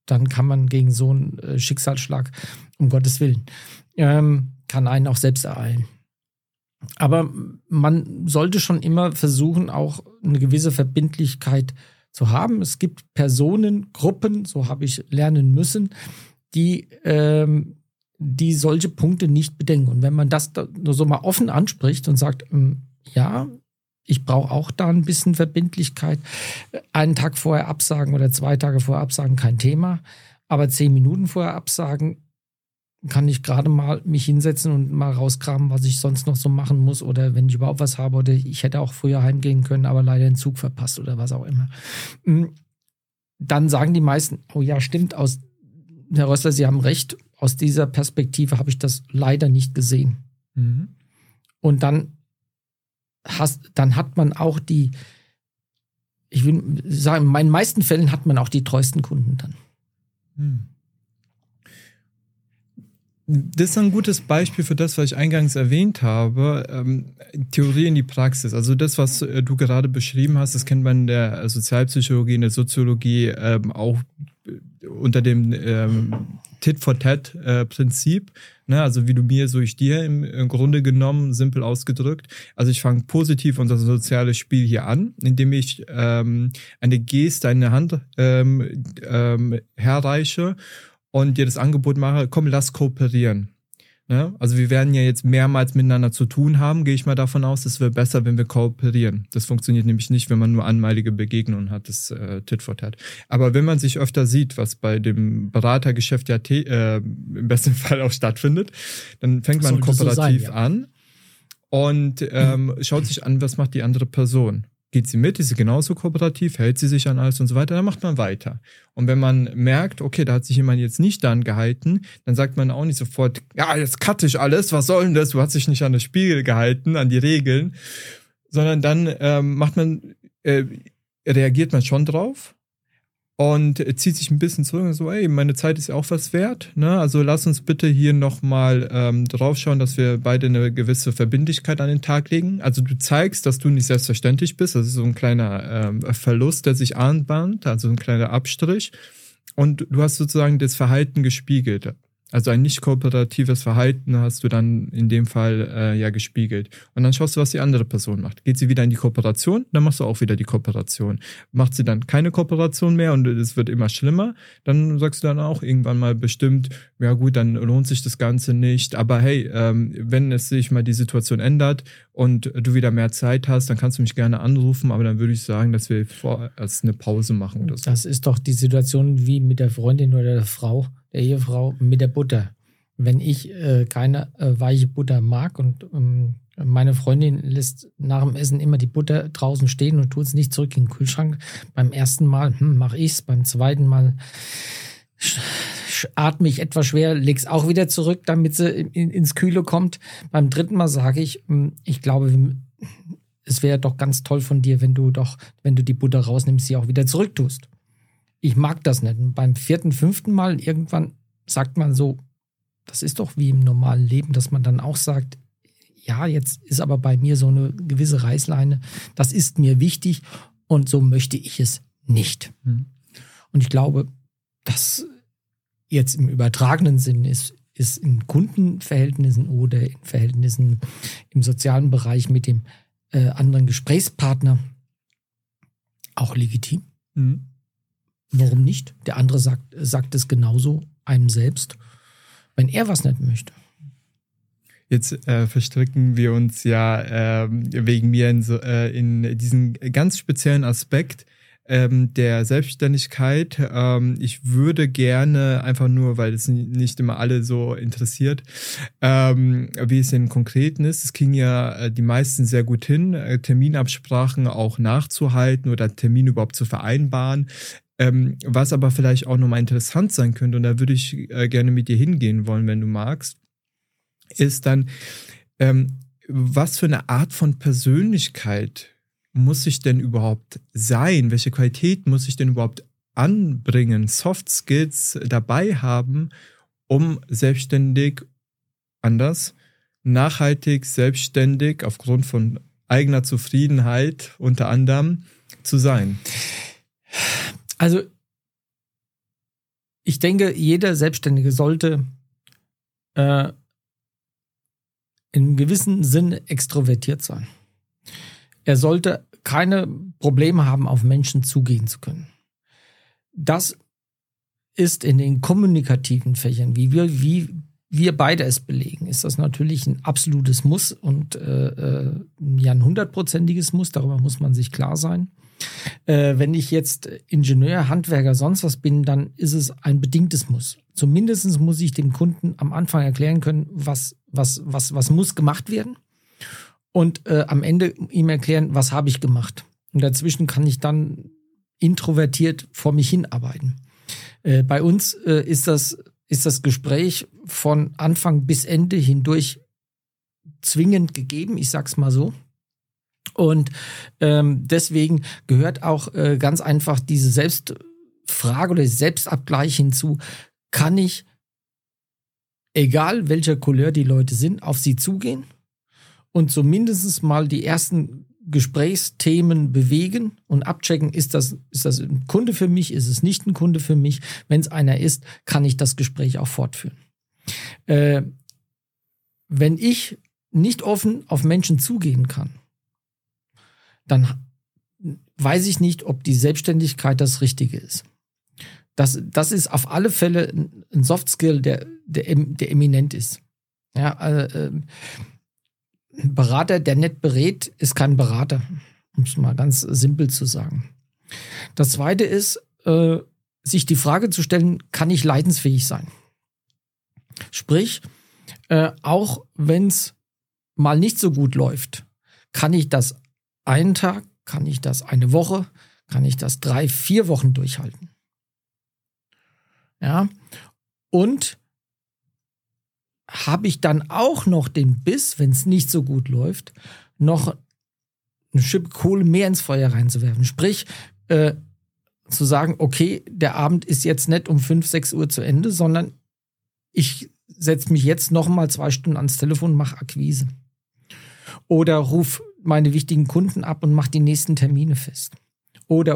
Dann kann man gegen so einen Schicksalsschlag, um Gottes Willen, kann einen auch selbst ereilen. Aber man sollte schon immer versuchen, auch eine gewisse Verbindlichkeit zu haben. Es gibt Personen, Gruppen, so habe ich lernen müssen, die solche Punkte nicht bedenken. Und wenn man das da nur so mal offen anspricht und sagt, ja, ich brauche auch da ein bisschen Verbindlichkeit, einen Tag vorher absagen oder 2 Tage vorher absagen, kein Thema, aber 10 Minuten vorher absagen, kann ich gerade mal mich hinsetzen und mal rauskramen, was ich sonst noch so machen muss oder wenn ich überhaupt was habe oder ich hätte auch früher heimgehen können, aber leider den Zug verpasst oder was auch immer. Dann sagen die meisten, oh ja, stimmt, Herr Rössler, Sie haben recht, aus dieser Perspektive habe ich das leider nicht gesehen. Mhm. Und dann hat man auch in meinen meisten Fällen hat man auch die treuesten Kunden dann. Mhm. Das ist ein gutes Beispiel für das, was ich eingangs erwähnt habe, Theorie in die Praxis. Also das, was du gerade beschrieben hast, das kennt man in der Sozialpsychologie, in der Soziologie, auch unter dem Tit-for-Tat-Prinzip. Ne? Also wie du mir, so ich dir im Grunde genommen, simpel ausgedrückt. Also ich fange positiv unser soziales Spiel hier an, indem ich eine Geste, eine Hand herreiche und dir das Angebot mache, komm, lass kooperieren. Ne? Also wir werden ja jetzt mehrmals miteinander zu tun haben, gehe ich mal davon aus, es wäre besser, wenn wir kooperieren. Das funktioniert nämlich nicht, wenn man nur einmalige Begegnungen hat, das Tit-for-Tat. Aber wenn man sich öfter sieht, was bei dem Beratergeschäft ja im besten Fall auch stattfindet, dann fängt man kooperativ an und schaut sich an, was macht die andere Person. geht sie mit, ist sie genauso kooperativ, hält sie sich an alles und so weiter, dann macht man weiter. Und wenn man merkt, okay, da hat sich jemand jetzt nicht daran gehalten, dann sagt man auch nicht sofort, ja, jetzt cutte ich alles, was soll denn das, du hast dich nicht an das Spiel gehalten, an die Regeln, sondern dann reagiert man schon drauf und zieht sich ein bisschen zurück und so, ey, meine Zeit ist ja auch was wert, ne? Also lass uns bitte hier nochmal drauf schauen, dass wir beide eine gewisse Verbindlichkeit an den Tag legen. Also du zeigst, dass du nicht selbstverständlich bist, das ist so ein kleiner Verlust, der sich anbahnt, also ein kleiner Abstrich, und du hast sozusagen das Verhalten gespiegelt. Also ein nicht kooperatives Verhalten hast du dann in dem Fall gespiegelt. Und dann schaust du, was die andere Person macht. Geht sie wieder in die Kooperation, dann machst du auch wieder die Kooperation. Macht sie dann keine Kooperation mehr und es wird immer schlimmer, dann sagst du dann auch irgendwann mal bestimmt, ja gut, dann lohnt sich das Ganze nicht. Aber hey, wenn es sich mal die Situation ändert und du wieder mehr Zeit hast, dann kannst du mich gerne anrufen, aber dann würde ich sagen, dass wir vorerst eine Pause machen oder so. Das ist doch die Situation wie mit der Freundin oder der Frau, der Ehefrau mit der Butter. Wenn ich keine weiche Butter mag und meine Freundin lässt nach dem Essen immer die Butter draußen stehen und tut es nicht zurück in den Kühlschrank, beim ersten Mal mache ich es, beim zweiten Mal atme ich etwas schwer, lege es auch wieder zurück, damit sie ins Kühle kommt. Beim dritten Mal sage ich, ich glaube, es wäre doch ganz toll von dir, wenn du die Butter rausnimmst, sie auch wieder zurücktust. Ich mag das nicht. Und beim vierten, fünften Mal irgendwann sagt man so, das ist doch wie im normalen Leben, dass man dann auch sagt, ja, jetzt ist aber bei mir so eine gewisse Reißleine, das ist mir wichtig und so möchte ich es nicht. Mhm. Und ich glaube, das jetzt im übertragenen Sinn ist in Kundenverhältnissen oder in Verhältnissen im sozialen Bereich mit dem anderen Gesprächspartner auch legitim. Mhm. Warum nicht? Der andere sagt es genauso einem selbst, wenn er was nicht möchte. Jetzt verstricken wir uns ja wegen mir in diesen ganz speziellen Aspekt der Selbstständigkeit. Ich würde gerne, einfach nur, weil es nicht immer alle so interessiert, wie es im Konkreten ist. Es kriegen ja die meisten sehr gut hin, Terminabsprachen auch nachzuhalten oder Termine überhaupt zu vereinbaren. Was aber vielleicht auch nochmal interessant sein könnte, und da würde ich gerne mit dir hingehen wollen, wenn du magst, ist dann, was für eine Art von Persönlichkeit muss ich denn überhaupt sein? Welche Qualität muss ich denn überhaupt anbringen, Soft Skills dabei haben, um nachhaltig selbstständig aufgrund von eigener Zufriedenheit unter anderem zu sein? Also, ich denke, jeder Selbstständige sollte in einem gewissen Sinne extrovertiert sein. Er sollte keine Probleme haben, auf Menschen zugehen zu können. Das ist in den kommunikativen Fächern, wie wir beide es belegen, ist das natürlich ein absolutes Muss und ein 100%iges Muss, darüber muss man sich klar sein. Wenn ich jetzt Ingenieur, Handwerker, sonst was bin, dann ist es ein bedingtes Muss. Zumindest muss ich dem Kunden am Anfang erklären können, was muss gemacht werden und am Ende ihm erklären, was habe ich gemacht. Und dazwischen kann ich dann introvertiert vor mich hinarbeiten. Bei uns ist das Gespräch von Anfang bis Ende hindurch zwingend gegeben, ich sag's mal so. Und deswegen gehört auch ganz einfach diese Selbstfrage oder Selbstabgleich hinzu. Kann ich, egal welcher Couleur die Leute sind, auf sie zugehen und zumindest mal die ersten Gesprächsthemen bewegen und abchecken, ist das ein Kunde für mich, ist es nicht ein Kunde für mich? Wenn es einer ist, kann ich das Gespräch auch fortführen. Wenn ich nicht offen auf Menschen zugehen kann, dann weiß ich nicht, ob die Selbstständigkeit das Richtige ist. Das ist auf alle Fälle ein Softskill, der eminent ist. Ja, ein Berater, der nicht berät, ist kein Berater, um es mal ganz simpel zu sagen. Das Zweite ist, sich die Frage zu stellen, kann ich leidensfähig sein? Sprich, auch wenn es mal nicht so gut läuft, kann ich das einen Tag, Kann ich das eine Woche? Kann ich das 3-4 Wochen durchhalten? Ja, und habe ich dann auch noch den Biss, wenn es nicht so gut läuft, noch eine Schippe Kohle mehr ins Feuer reinzuwerfen. Sprich, zu sagen, okay, der Abend ist jetzt nicht um 5-6 Uhr zu Ende, sondern ich setze mich jetzt nochmal 2 Stunden ans Telefon und mache Akquise. Oder rufe meine wichtigen Kunden ab und mache die nächsten Termine fest. Oder.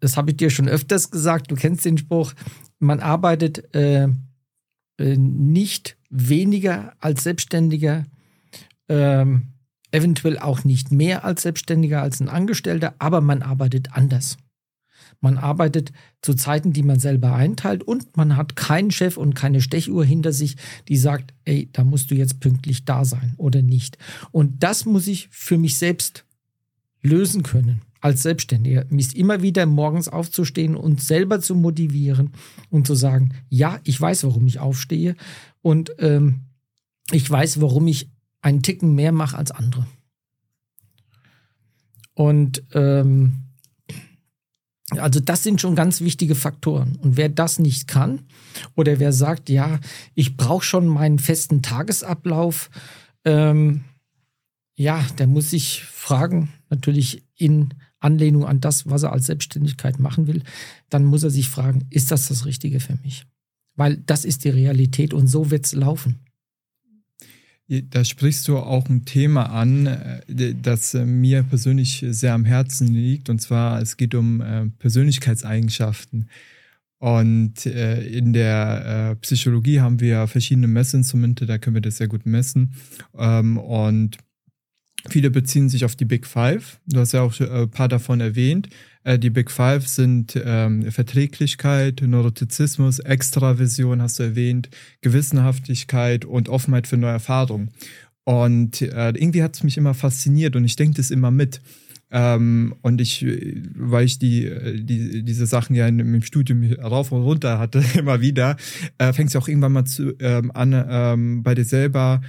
Das habe ich dir schon öfters gesagt, du kennst den Spruch, man arbeitet nicht weniger als Selbstständiger, eventuell auch nicht mehr als Selbstständiger, als ein Angestellter, aber man arbeitet anders. Man arbeitet zu Zeiten, die man selber einteilt, und man hat keinen Chef und keine Stechuhr hinter sich, die sagt, ey, da musst du jetzt pünktlich da sein oder nicht. Und das muss ich für mich selbst lösen können als Selbstständiger. Mich immer wieder morgens aufzustehen und selber zu motivieren und zu sagen, ja, ich weiß, warum ich aufstehe, und ich weiß, warum ich einen Ticken mehr mache als andere. Und also das sind schon ganz wichtige Faktoren. Und wer das nicht kann oder wer sagt, ja, ich brauche schon meinen festen Tagesablauf, ja, der muss sich fragen, natürlich in Anlehnung an das, was er als Selbstständigkeit machen will, dann muss er sich fragen, ist das das Richtige für mich? Weil das ist die Realität und so wird es laufen. Da sprichst du auch ein Thema an, das mir persönlich sehr am Herzen liegt, und zwar es geht um Persönlichkeitseigenschaften. Und in der Psychologie haben wir verschiedene Messinstrumente, da können wir das sehr gut messen. Und viele beziehen sich auf die Big Five. Du hast ja auch ein paar davon erwähnt. Die Big Five sind Verträglichkeit, Neurotizismus, Extraversion hast du erwähnt, Gewissenhaftigkeit und Offenheit für neue Erfahrungen. Und irgendwie hat es mich immer fasziniert und ich denke das immer mit. Und weil ich diese Sachen ja im Studium rauf und runter hatte, immer wieder, fängt es auch irgendwann mal an, bei dir selber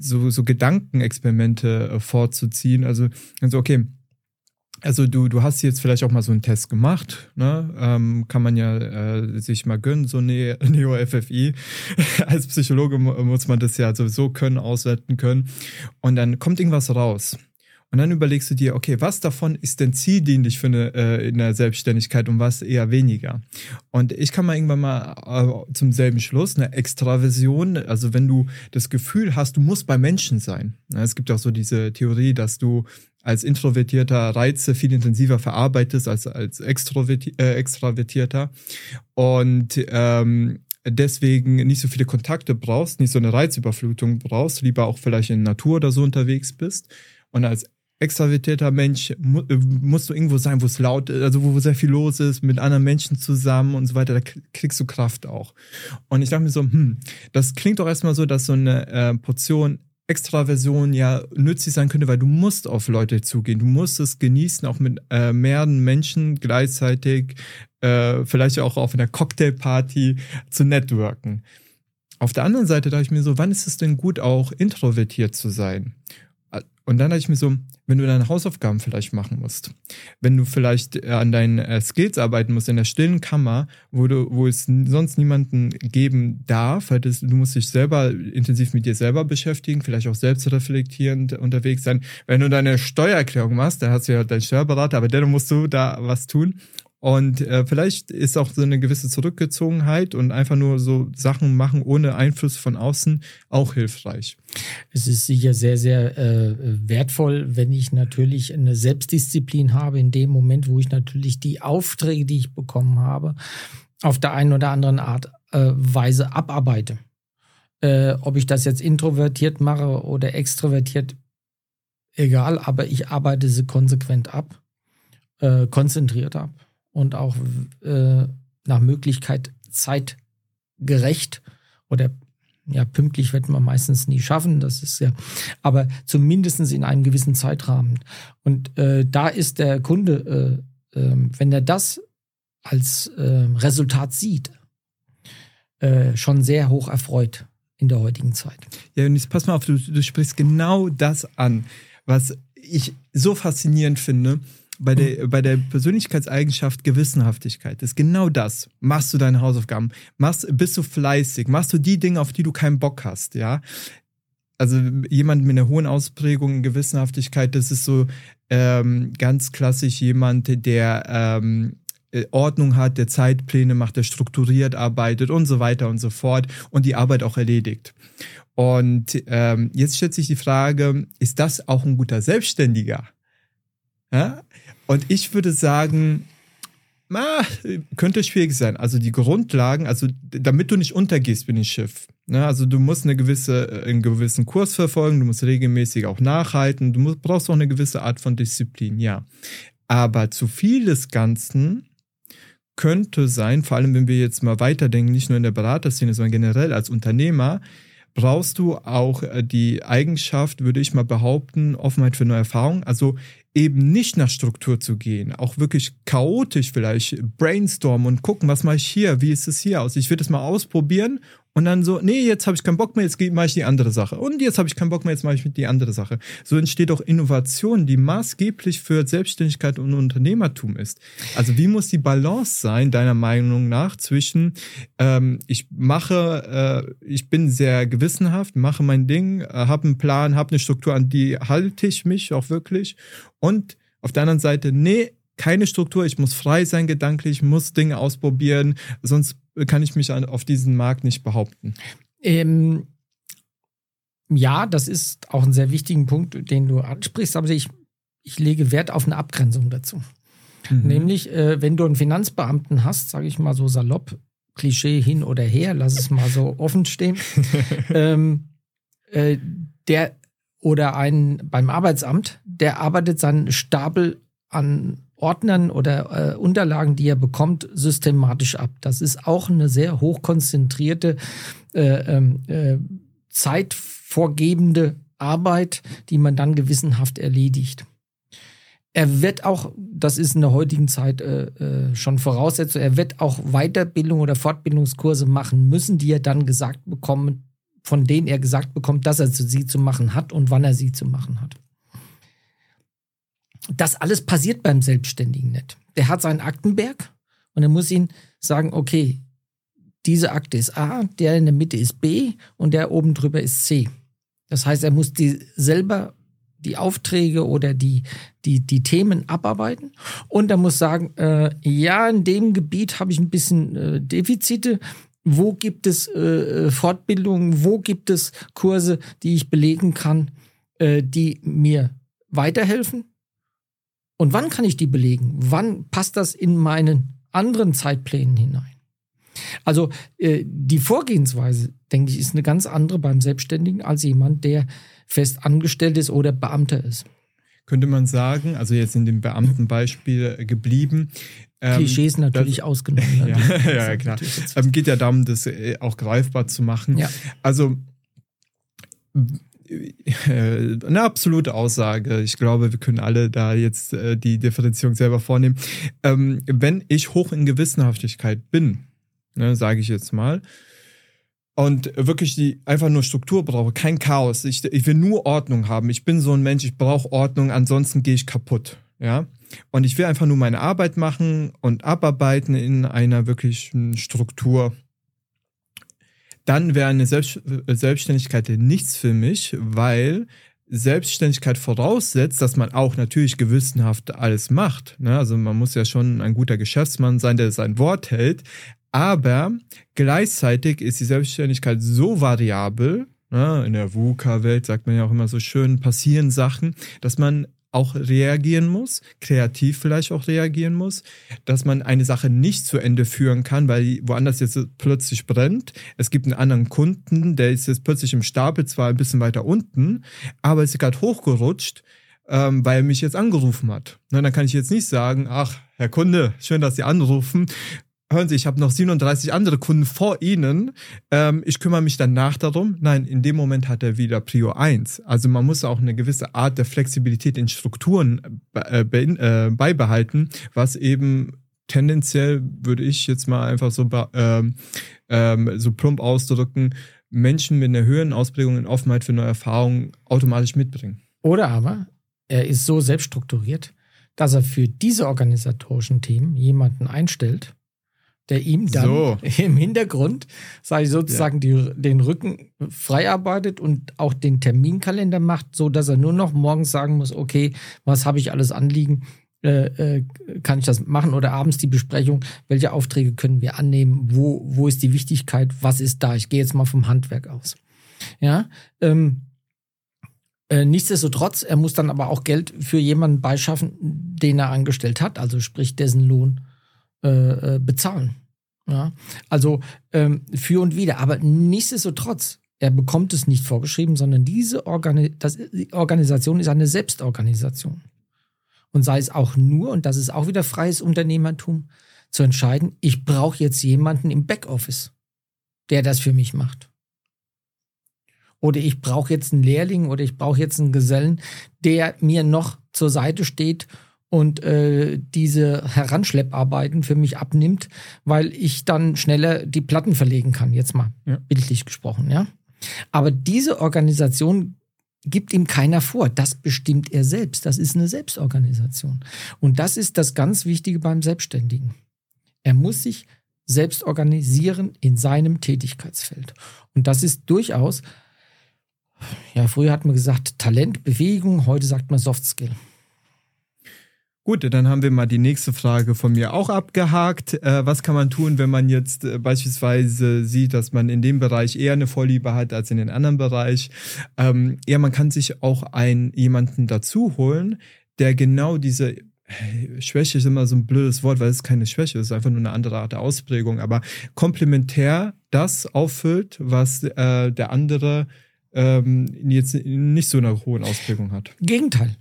so Gedankenexperimente vorzuziehen. Also okay, also du hast jetzt vielleicht auch mal so einen Test gemacht, ne? Kann man ja sich mal gönnen, so Neo-FFI. Als Psychologe muss man das ja sowieso können, auswerten können. Und dann kommt irgendwas raus. Und dann überlegst du dir, okay, was davon ist denn zieldienlich für in der Selbstständigkeit und was eher weniger? Und ich kann mal irgendwann mal zum selben Schluss, eine Extraversion, also wenn du das Gefühl hast, du musst bei Menschen sein. Es gibt auch so diese Theorie, dass du als Introvertierter Reize viel intensiver verarbeitest als Extravertierter. Und deswegen nicht so viele Kontakte brauchst, nicht so eine Reizüberflutung brauchst, lieber auch vielleicht in der Natur oder so unterwegs bist. Und als extravertierter Mensch musst du irgendwo sein, wo es laut ist, also wo sehr viel los ist, mit anderen Menschen zusammen und so weiter, da kriegst du Kraft auch. Und ich dachte mir so, das klingt doch erstmal so, dass so eine Portion Extraversion ja nützlich sein könnte, weil du musst auf Leute zugehen, du musst es genießen, auch mit mehreren Menschen gleichzeitig, vielleicht auch auf einer Cocktailparty zu networken. Auf der anderen Seite dachte ich mir so, wann ist es denn gut, auch introvertiert zu sein? Und dann dachte ich mir so, wenn du deine Hausaufgaben vielleicht machen musst, wenn du vielleicht an deinen Skills arbeiten musst in der stillen Kammer, wo es sonst niemanden geben darf, halt du musst dich selber intensiv mit dir selber beschäftigen, vielleicht auch selbstreflektierend unterwegs sein. Wenn du deine Steuererklärung machst, dann hast du ja deinen Steuerberater, aber dann musst du da was tun. Und vielleicht ist auch so eine gewisse Zurückgezogenheit und einfach nur so Sachen machen ohne Einfluss von außen auch hilfreich. Es ist sicher sehr, sehr wertvoll, wenn ich natürlich eine Selbstdisziplin habe in dem Moment, wo ich natürlich die Aufträge, die ich bekommen habe, auf der einen oder anderen Art Weise abarbeite. Ob ich das jetzt introvertiert mache oder extrovertiert, egal, aber ich arbeite sie konsequent ab, konzentriert ab. Und auch nach Möglichkeit zeitgerecht oder ja, pünktlich wird man meistens nie schaffen, das ist ja, aber zumindest in einem gewissen Zeitrahmen. Und da ist der Kunde, wenn er das als Resultat sieht, schon sehr hoch erfreut. in der heutigen Zeit. Ja, und jetzt pass mal auf, du sprichst genau das an, was ich so faszinierend finde bei der Persönlichkeitseigenschaft Gewissenhaftigkeit. Das ist genau das. Machst du deine Hausaufgaben? Bist du fleißig? Machst du die Dinge, auf die du keinen Bock hast? Ja. Also jemand mit einer hohen Ausprägung in Gewissenhaftigkeit, das ist so ganz klassisch jemand, der Ordnung hat, der Zeitpläne macht, der strukturiert arbeitet und so weiter und so fort und die Arbeit auch erledigt. Und jetzt stellt sich die Frage, ist das auch ein guter Selbstständiger? Ja? Und ich würde sagen, könnte schwierig sein. Also die Grundlagen, also damit du nicht untergehst mit dem Schiff. Ne? Also du musst einen gewissen Kurs verfolgen, du musst regelmäßig auch nachhalten, du brauchst auch eine gewisse Art von Disziplin, ja. Aber zu viel des Ganzen könnte sein, vor allem wenn wir jetzt mal weiterdenken, nicht nur in der Beraterszene, sondern generell als Unternehmer, brauchst du auch die Eigenschaft, würde ich mal behaupten, Offenheit für neue Erfahrungen, also eben nicht nach Struktur zu gehen, auch wirklich chaotisch vielleicht brainstormen und gucken, was mache ich hier, wie ist es hier aus, ich will das mal ausprobieren und dann so, nee, jetzt habe ich keinen Bock mehr, jetzt mache ich die andere Sache und jetzt habe ich keinen Bock mehr, jetzt mache ich die andere Sache. So entsteht auch Innovation, die maßgeblich für Selbstständigkeit und Unternehmertum ist. Also wie muss die Balance sein, deiner Meinung nach, zwischen ich bin sehr gewissenhaft, mache mein Ding, habe einen Plan, habe eine Struktur, an die halte ich mich auch wirklich. Und auf der anderen Seite, nee, keine Struktur, ich muss frei sein gedanklich, ich muss Dinge ausprobieren, sonst kann ich mich auf diesen Markt nicht behaupten. Ja, das ist auch ein sehr wichtigen Punkt, den du ansprichst, aber ich lege Wert auf eine Abgrenzung dazu. Mhm. Nämlich, wenn du einen Finanzbeamten hast, sage ich mal so salopp, Klischee hin oder her, lass es mal so offen stehen, beim Arbeitsamt, der arbeitet seinen Stapel an Ordnern oder Unterlagen, die er bekommt, systematisch ab. Das ist auch eine sehr hochkonzentrierte, zeitvorgebende Arbeit, die man dann gewissenhaft erledigt. Er wird auch, das ist in der heutigen Zeit schon Voraussetzung, er wird auch Weiterbildung oder Fortbildungskurse machen müssen, die er dann gesagt bekommt, von denen er gesagt bekommt, dass er sie zu machen hat und wann er sie zu machen hat. Das alles passiert beim Selbstständigen nicht. Der hat seinen Aktenberg und er muss ihm sagen, okay, diese Akte ist A, der in der Mitte ist B und der oben drüber ist C. Das heißt, er muss selber die Aufträge oder die Themen abarbeiten und er muss sagen, ja, in dem Gebiet habe ich ein bisschen Defizite. Wo gibt es Fortbildungen, wo gibt es Kurse, die ich belegen kann, die mir weiterhelfen? Und wann kann ich die belegen? Wann passt das in meinen anderen Zeitplänen hinein? Also die Vorgehensweise, denke ich, ist eine ganz andere beim Selbstständigen als jemand, der fest angestellt ist oder Beamter ist. Könnte man sagen, also jetzt in dem Beamtenbeispiel geblieben. Klischees natürlich ausgenommen. Ja, klar. Geht ja darum, das auch greifbar zu machen. Ja. Also eine absolute Aussage. Ich glaube, wir können alle da jetzt die Differenzierung selber vornehmen. Wenn ich hoch in Gewissenhaftigkeit bin, ne, sage ich jetzt mal, und wirklich einfach nur Struktur brauche, kein Chaos. Ich will nur Ordnung haben. Ich bin so ein Mensch, ich brauche Ordnung, ansonsten gehe ich kaputt. Ja? Und ich will einfach nur meine Arbeit machen und abarbeiten in einer wirklichen Struktur. Dann wäre eine Selbstständigkeit nichts für mich, weil Selbstständigkeit voraussetzt, dass man auch natürlich gewissenhaft alles macht. Ne? Also man muss ja schon ein guter Geschäftsmann sein, der sein Wort hält. Aber gleichzeitig ist die Selbstständigkeit so variabel, in der VUCA-Welt sagt man ja auch immer so schön, passieren Sachen, dass man auch reagieren muss, kreativ vielleicht auch reagieren muss, dass man eine Sache nicht zu Ende führen kann, weil woanders jetzt plötzlich brennt. Es gibt einen anderen Kunden, der ist jetzt plötzlich im Stapel zwar ein bisschen weiter unten, aber ist gerade hochgerutscht, weil er mich jetzt angerufen hat. Na, dann kann ich jetzt nicht sagen, ach, Herr Kunde, schön, dass Sie anrufen. Hören Sie, ich habe noch 37 andere Kunden vor Ihnen, ich kümmere mich danach darum. Nein, in dem Moment hat er wieder Prio 1. Also man muss auch eine gewisse Art der Flexibilität in Strukturen beibehalten, was eben tendenziell, würde ich jetzt mal einfach so plump ausdrücken, Menschen mit einer höheren Ausbildung und Offenheit für neue Erfahrungen automatisch mitbringen. Oder aber, er ist so selbst strukturiert, dass er für diese organisatorischen Themen jemanden einstellt, der ihm dann im Hintergrund, sage ich sozusagen, den Rücken freiarbeitet und auch den Terminkalender macht, sodass er nur noch morgens sagen muss, okay, was habe ich alles anliegen, kann ich das machen? Oder abends die Besprechung, welche Aufträge können wir annehmen, wo ist die Wichtigkeit, was ist da? Ich gehe jetzt mal vom Handwerk aus. Ja, nichtsdestotrotz, er muss dann aber auch Geld für jemanden beischaffen, den er angestellt hat, also sprich dessen Lohn bezahlen. Ja? Also für und wieder. Aber nichtsdestotrotz, er bekommt es nicht vorgeschrieben, sondern die Organisation ist eine Selbstorganisation. Und sei es auch nur, und das ist auch wieder freies Unternehmertum, zu entscheiden, ich brauche jetzt jemanden im Backoffice, der das für mich macht. Oder ich brauche jetzt einen Lehrling oder ich brauche jetzt einen Gesellen, der mir noch zur Seite steht und diese Heranschlepparbeiten für mich abnimmt, weil ich dann schneller die Platten verlegen kann, jetzt mal bildlich gesprochen. Ja? Aber diese Organisation gibt ihm keiner vor. Das bestimmt er selbst. Das ist eine Selbstorganisation. Und das ist das ganz Wichtige beim Selbstständigen. Er muss sich selbst organisieren in seinem Tätigkeitsfeld. Und das ist durchaus... Ja, früher hat man gesagt Talent, Bewegung, heute sagt man Soft Skill. Gut, dann haben wir mal die nächste Frage von mir auch abgehakt. Was kann man tun, wenn man jetzt beispielsweise sieht, dass man in dem Bereich eher eine Vorliebe hat als in den anderen Bereich? Ja, man kann sich auch jemanden dazu holen, der genau diese... Schwäche ist immer so ein blödes Wort, weil es keine Schwäche ist, es ist einfach nur eine andere Art der Ausprägung, aber komplementär das auffüllt, was der andere jetzt nicht so eine hohe Ausprägung hat. Gegenteil.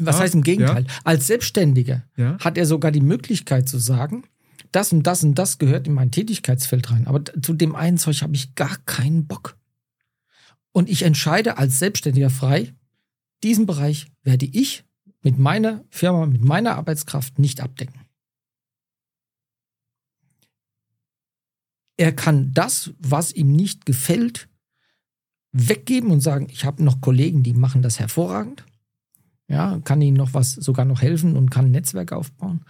Was heißt im Gegenteil? Ja. Als Selbstständiger hat er sogar die Möglichkeit zu sagen, das und das und das gehört in mein Tätigkeitsfeld rein. Aber zu dem einen Zeug habe ich gar keinen Bock. Und ich entscheide als Selbstständiger frei, diesen Bereich werde ich mit meiner Firma, mit meiner Arbeitskraft nicht abdecken. Er kann das, was ihm nicht gefällt, weggeben und sagen, ich habe noch Kollegen, die machen das hervorragend. Ja, kann ihnen sogar noch helfen und kann ein Netzwerk aufbauen.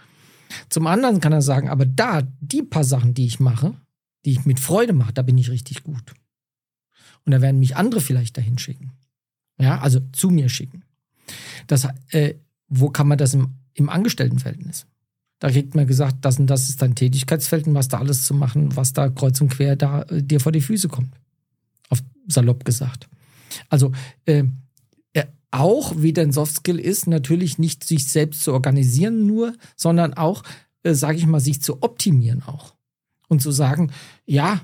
Zum anderen kann er sagen, aber die paar Sachen, die ich mache, die ich mit Freude mache, da bin ich richtig gut. Und da werden mich andere vielleicht dahin schicken. Ja, also zu mir schicken. Wo kann man das im Angestelltenverhältnis? Da kriegt man gesagt, das und das ist dein Tätigkeitsfeld und was da alles zu machen, was da kreuz und quer dir vor die Füße kommt. Auf salopp gesagt. Also auch wieder ein Softskill ist, natürlich nicht sich selbst zu organisieren nur, sondern auch, sage ich mal, sich zu optimieren auch. Und zu sagen, ja,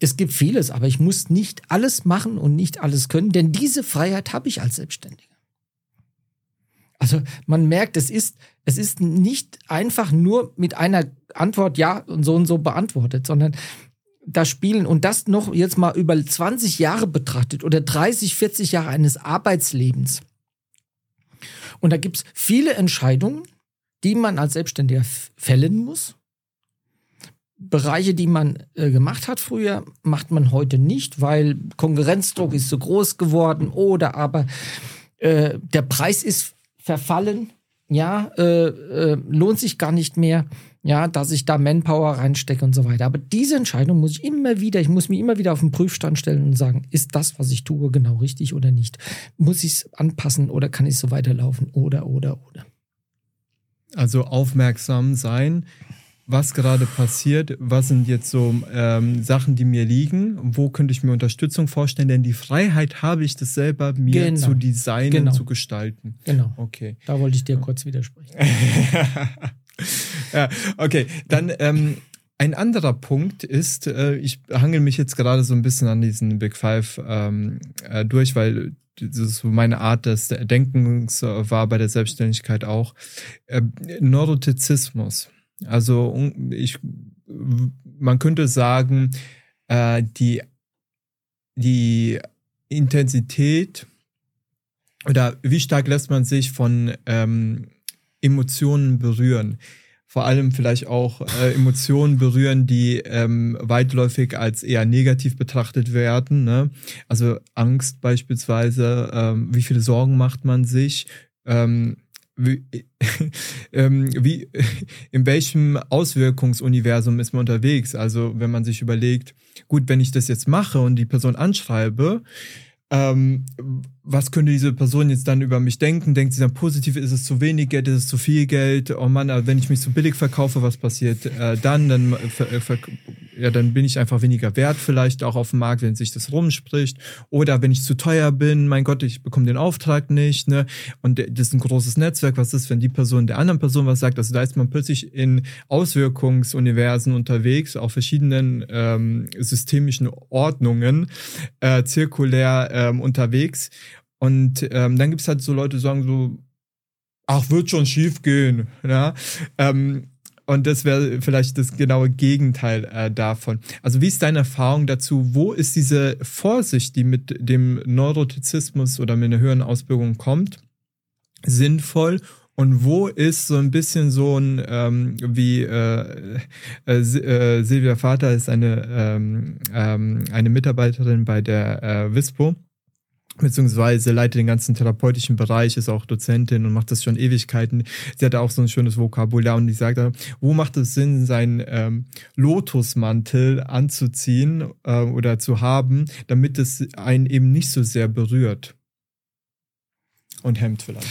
es gibt vieles, aber ich muss nicht alles machen und nicht alles können, denn diese Freiheit habe ich als Selbstständiger. Also man merkt, es ist nicht einfach nur mit einer Antwort ja und so beantwortet, sondern da spielen und das noch jetzt mal über 20 Jahre betrachtet oder 30, 40 Jahre eines Arbeitslebens. Und da gibt es viele Entscheidungen, die man als Selbstständiger fällen muss. Bereiche, die man gemacht hat früher, macht man heute nicht, weil Konkurrenzdruck ist so groß geworden oder aber der Preis ist verfallen, lohnt sich gar nicht mehr, ja, dass ich da Manpower reinstecke und so weiter. Aber diese Entscheidung muss ich mich immer wieder auf den Prüfstand stellen und sagen, ist das, was ich tue, genau richtig oder nicht? Muss ich es anpassen oder kann ich so weiterlaufen oder? Also aufmerksam sein, was gerade passiert, was sind jetzt so Sachen, die mir liegen, wo könnte ich mir Unterstützung vorstellen, denn die Freiheit habe ich, das selber mir zu designen, zu gestalten. Genau, okay. Da wollte ich dir kurz widersprechen. Ja, okay, dann ein anderer Punkt ist, ich hangel mich jetzt gerade so ein bisschen an diesen Big Five durch, weil das ist so meine Art des Denkens war bei der Selbstständigkeit auch, Neurotizismus. Also man könnte sagen, die Intensität oder wie stark lässt man sich von Emotionen berühren. vor allem vielleicht auch Emotionen berühren, die weitläufig als eher negativ betrachtet werden, ne? Also Angst beispielsweise, wie viele Sorgen macht man sich, in welchem Auswirkungsuniversum ist man unterwegs? Also wenn man sich überlegt, gut, wenn ich das jetzt mache und die Person anschreibe, was könnte diese Person jetzt dann über mich denken? Denkt sie dann positiv, ist es zu wenig Geld, ist es zu viel Geld? Oh Mann, wenn ich mich zu billig verkaufe, was passiert dann bin ich einfach weniger wert vielleicht auch auf dem Markt, wenn sich das rumspricht. Oder wenn ich zu teuer bin, mein Gott, ich bekomme den Auftrag nicht, ne? Und das ist ein großes Netzwerk. Was ist, wenn die Person der anderen Person was sagt? Also da ist man plötzlich in Auswirkungsuniversen unterwegs, auf verschiedenen systemischen Ordnungen, zirkulär unterwegs. Und dann gibt es halt so Leute, die sagen so, ach, wird schon schief gehen, ja? Und das wäre vielleicht das genaue Gegenteil davon. Also wie ist deine Erfahrung dazu? Wo ist diese Vorsicht, die mit dem Neurotizismus oder mit einer höheren Ausbildung kommt, sinnvoll? Und wo ist so ein bisschen so ein, Silvia Vater ist eine Mitarbeiterin bei der WISPO, beziehungsweise leitet den ganzen therapeutischen Bereich, ist auch Dozentin und macht das schon Ewigkeiten. Sie hat auch so ein schönes Vokabular und die sagt, wo macht es Sinn, seinen Lotusmantel anzuziehen oder zu haben, damit es einen eben nicht so sehr berührt und hemmt vielleicht.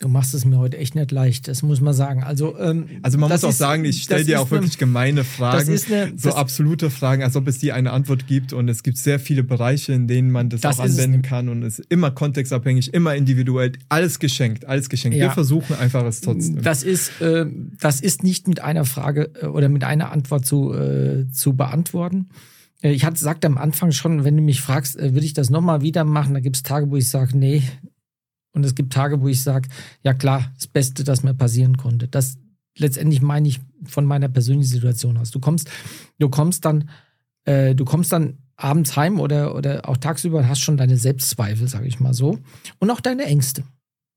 Du machst es mir heute echt nicht leicht, das muss man sagen. Also man muss auch sagen, ich stelle dir auch wirklich gemeine Fragen, so absolute Fragen, als ob es dir eine Antwort gibt. Und es gibt sehr viele Bereiche, in denen man das auch anwenden kann. Und es ist immer kontextabhängig, immer individuell, alles geschenkt. Ja. Wir versuchen einfach es trotzdem. Das ist nicht mit einer Frage oder mit einer Antwort zu beantworten. Ich sagte am Anfang schon, wenn du mich fragst, würde ich das nochmal wieder machen? Da gibt es Tage, wo ich sage, nee. Und es gibt Tage, wo ich sage, ja klar, das Beste, das mir passieren konnte. Das letztendlich meine ich von meiner persönlichen Situation aus. Du kommst dann abends heim oder auch tagsüber und hast schon deine Selbstzweifel, sage ich mal so. Und auch deine Ängste.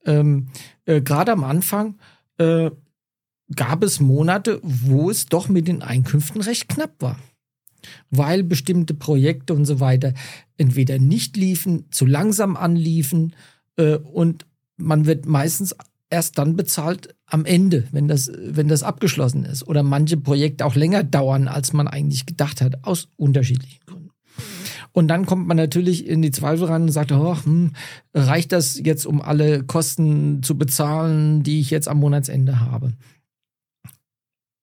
Gerade am Anfang gab es Monate, wo es doch mit den Einkünften recht knapp war. Weil bestimmte Projekte und so weiter entweder nicht liefen, zu langsam anliefen, und man wird meistens erst dann bezahlt am Ende, wenn das abgeschlossen ist. Oder manche Projekte auch länger dauern, als man eigentlich gedacht hat, aus unterschiedlichen Gründen. Und dann kommt man natürlich in die Zweifel ran und sagt, reicht das jetzt, um alle Kosten zu bezahlen, die ich jetzt am Monatsende habe?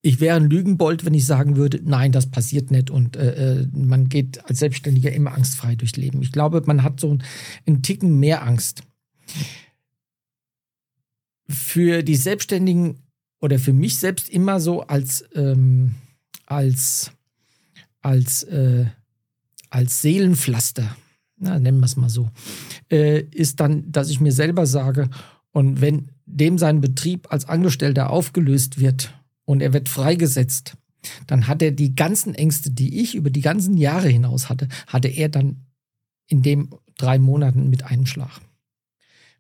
Ich wäre ein Lügenbold, wenn ich sagen würde, nein, das passiert nicht und man geht als Selbstständiger immer angstfrei durchs Leben. Ich glaube, man hat so einen Ticken mehr Angst. Für die Selbstständigen oder für mich selbst immer so als Seelenpflaster, nennen wir es mal so, ist dann, dass ich mir selber sage, und wenn dem sein Betrieb als Angestellter aufgelöst wird und er wird freigesetzt, dann hat er die ganzen Ängste, die ich über die ganzen Jahre hinaus hatte, hatte er dann in den 3 Monaten mit einem Schlag.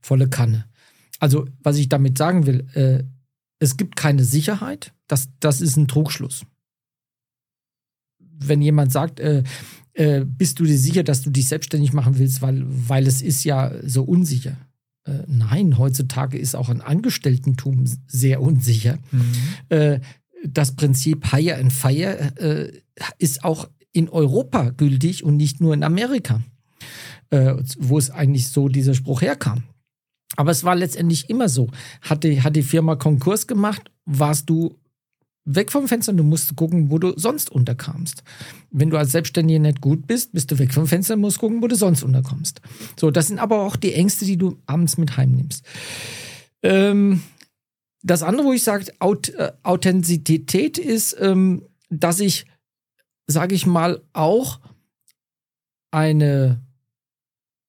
Volle Kanne. Also, was ich damit sagen will, es gibt keine Sicherheit, das ist ein Trugschluss. Wenn jemand sagt, bist du dir sicher, dass du dich selbstständig machen willst, weil es ist ja so unsicher. Nein, heutzutage ist auch ein Angestelltentum sehr unsicher. Mhm. Das Prinzip Hire and Fire ist auch in Europa gültig und nicht nur in Amerika, wo es eigentlich so dieser Spruch herkam. Aber es war letztendlich immer so. Hat die Firma Konkurs gemacht, warst du weg vom Fenster und du musst gucken, wo du sonst unterkamst. Wenn du als Selbstständiger nicht gut bist, bist du weg vom Fenster und musst gucken, wo du sonst unterkommst. So, das sind aber auch die Ängste, die du abends mit heimnimmst. Das andere, wo ich sage, Authentizität ist, dass ich, sage ich mal, auch eine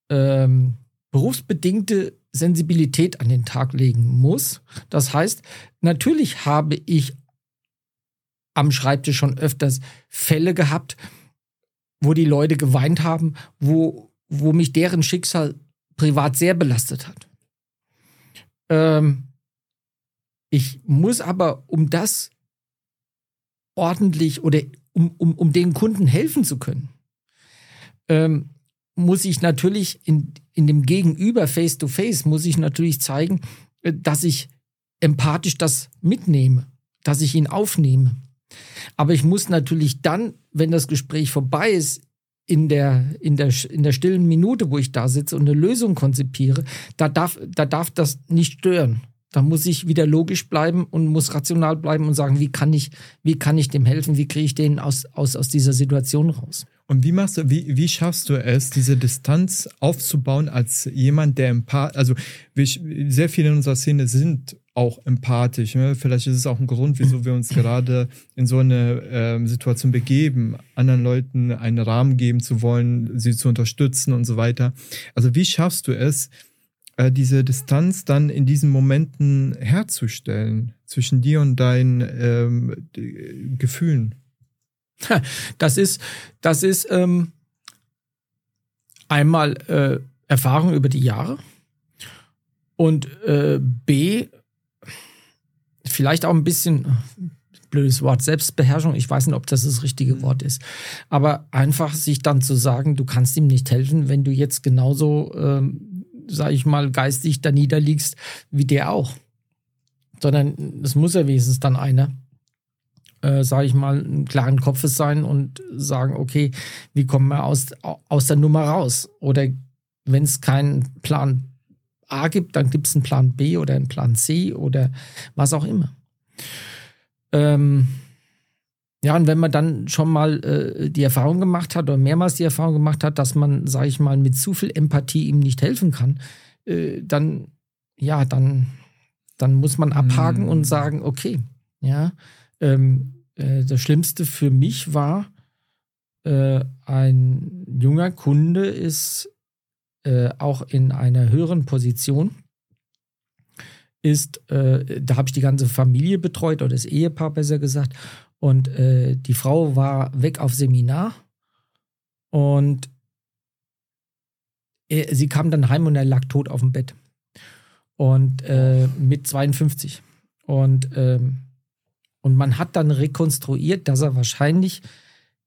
berufsbedingte Sensibilität an den Tag legen muss. Das heißt, natürlich habe ich am Schreibtisch schon öfters Fälle gehabt, wo die Leute geweint haben, wo mich deren Schicksal privat sehr belastet hat. Ich muss aber, um das ordentlich oder um den Kunden helfen zu können, muss ich natürlich in dem Gegenüber face-to-face, muss ich natürlich zeigen, dass ich empathisch das mitnehme, dass ich ihn aufnehme. Aber ich muss natürlich dann, wenn das Gespräch vorbei ist, in der stillen Minute, wo ich da sitze und eine Lösung konzipiere, da darf das nicht stören. Da muss ich wieder logisch bleiben und muss rational bleiben und sagen, wie kann ich dem helfen, wie kriege ich den aus dieser Situation raus? Und wie schaffst du es, diese Distanz aufzubauen als jemand, der empathisch, also sehr viele in unserer Szene sind auch empathisch. Ne? Vielleicht ist es auch ein Grund, wieso wir uns gerade in so eine Situation begeben, anderen Leuten einen Rahmen geben zu wollen, sie zu unterstützen und so weiter. Also wie schaffst du es, diese Distanz dann in diesen Momenten herzustellen zwischen dir und deinen Gefühlen? Das ist einmal Erfahrung über die Jahre und B, vielleicht auch ein bisschen, blödes Wort, Selbstbeherrschung, ich weiß nicht, ob das das richtige Wort ist, aber einfach sich dann zu sagen, du kannst ihm nicht helfen, wenn du jetzt genauso, sag ich mal, geistig da niederliegst wie der auch, sondern es muss ja wenigstens dann einer, sage ich mal, einen klaren Kopfes sein und sagen, okay, wie kommen wir aus der Nummer raus? Oder wenn es keinen Plan A gibt, dann gibt es einen Plan B oder einen Plan C oder was auch immer. Ja, und wenn man dann schon mal die Erfahrung gemacht hat oder mehrmals die Erfahrung gemacht hat, dass man, sage ich mal, mit zu viel Empathie ihm nicht helfen kann, dann muss man abhaken und sagen, okay, ja, das Schlimmste für mich war, ein junger Kunde ist auch in einer höheren Position, da habe ich die ganze Familie betreut oder das Ehepaar besser gesagt und die Frau war weg auf Seminar und sie kam dann heim und er lag tot auf dem Bett und mit 52 und man hat dann rekonstruiert, dass er wahrscheinlich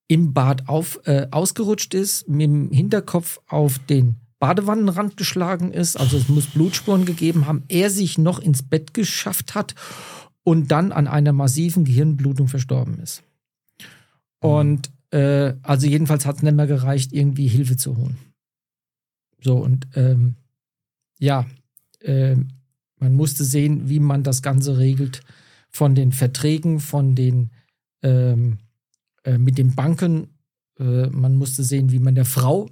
im Bad ausgerutscht ist, mit dem Hinterkopf auf den Badewannenrand geschlagen ist. Also es muss Blutspuren gegeben haben. Er sich noch ins Bett geschafft hat und dann an einer massiven Gehirnblutung verstorben ist. Und also jedenfalls hat es nicht mehr gereicht, irgendwie Hilfe zu holen. So und man musste sehen, wie man das Ganze regelt. Von den Verträgen, von den mit den Banken. Man musste sehen, wie man der Frau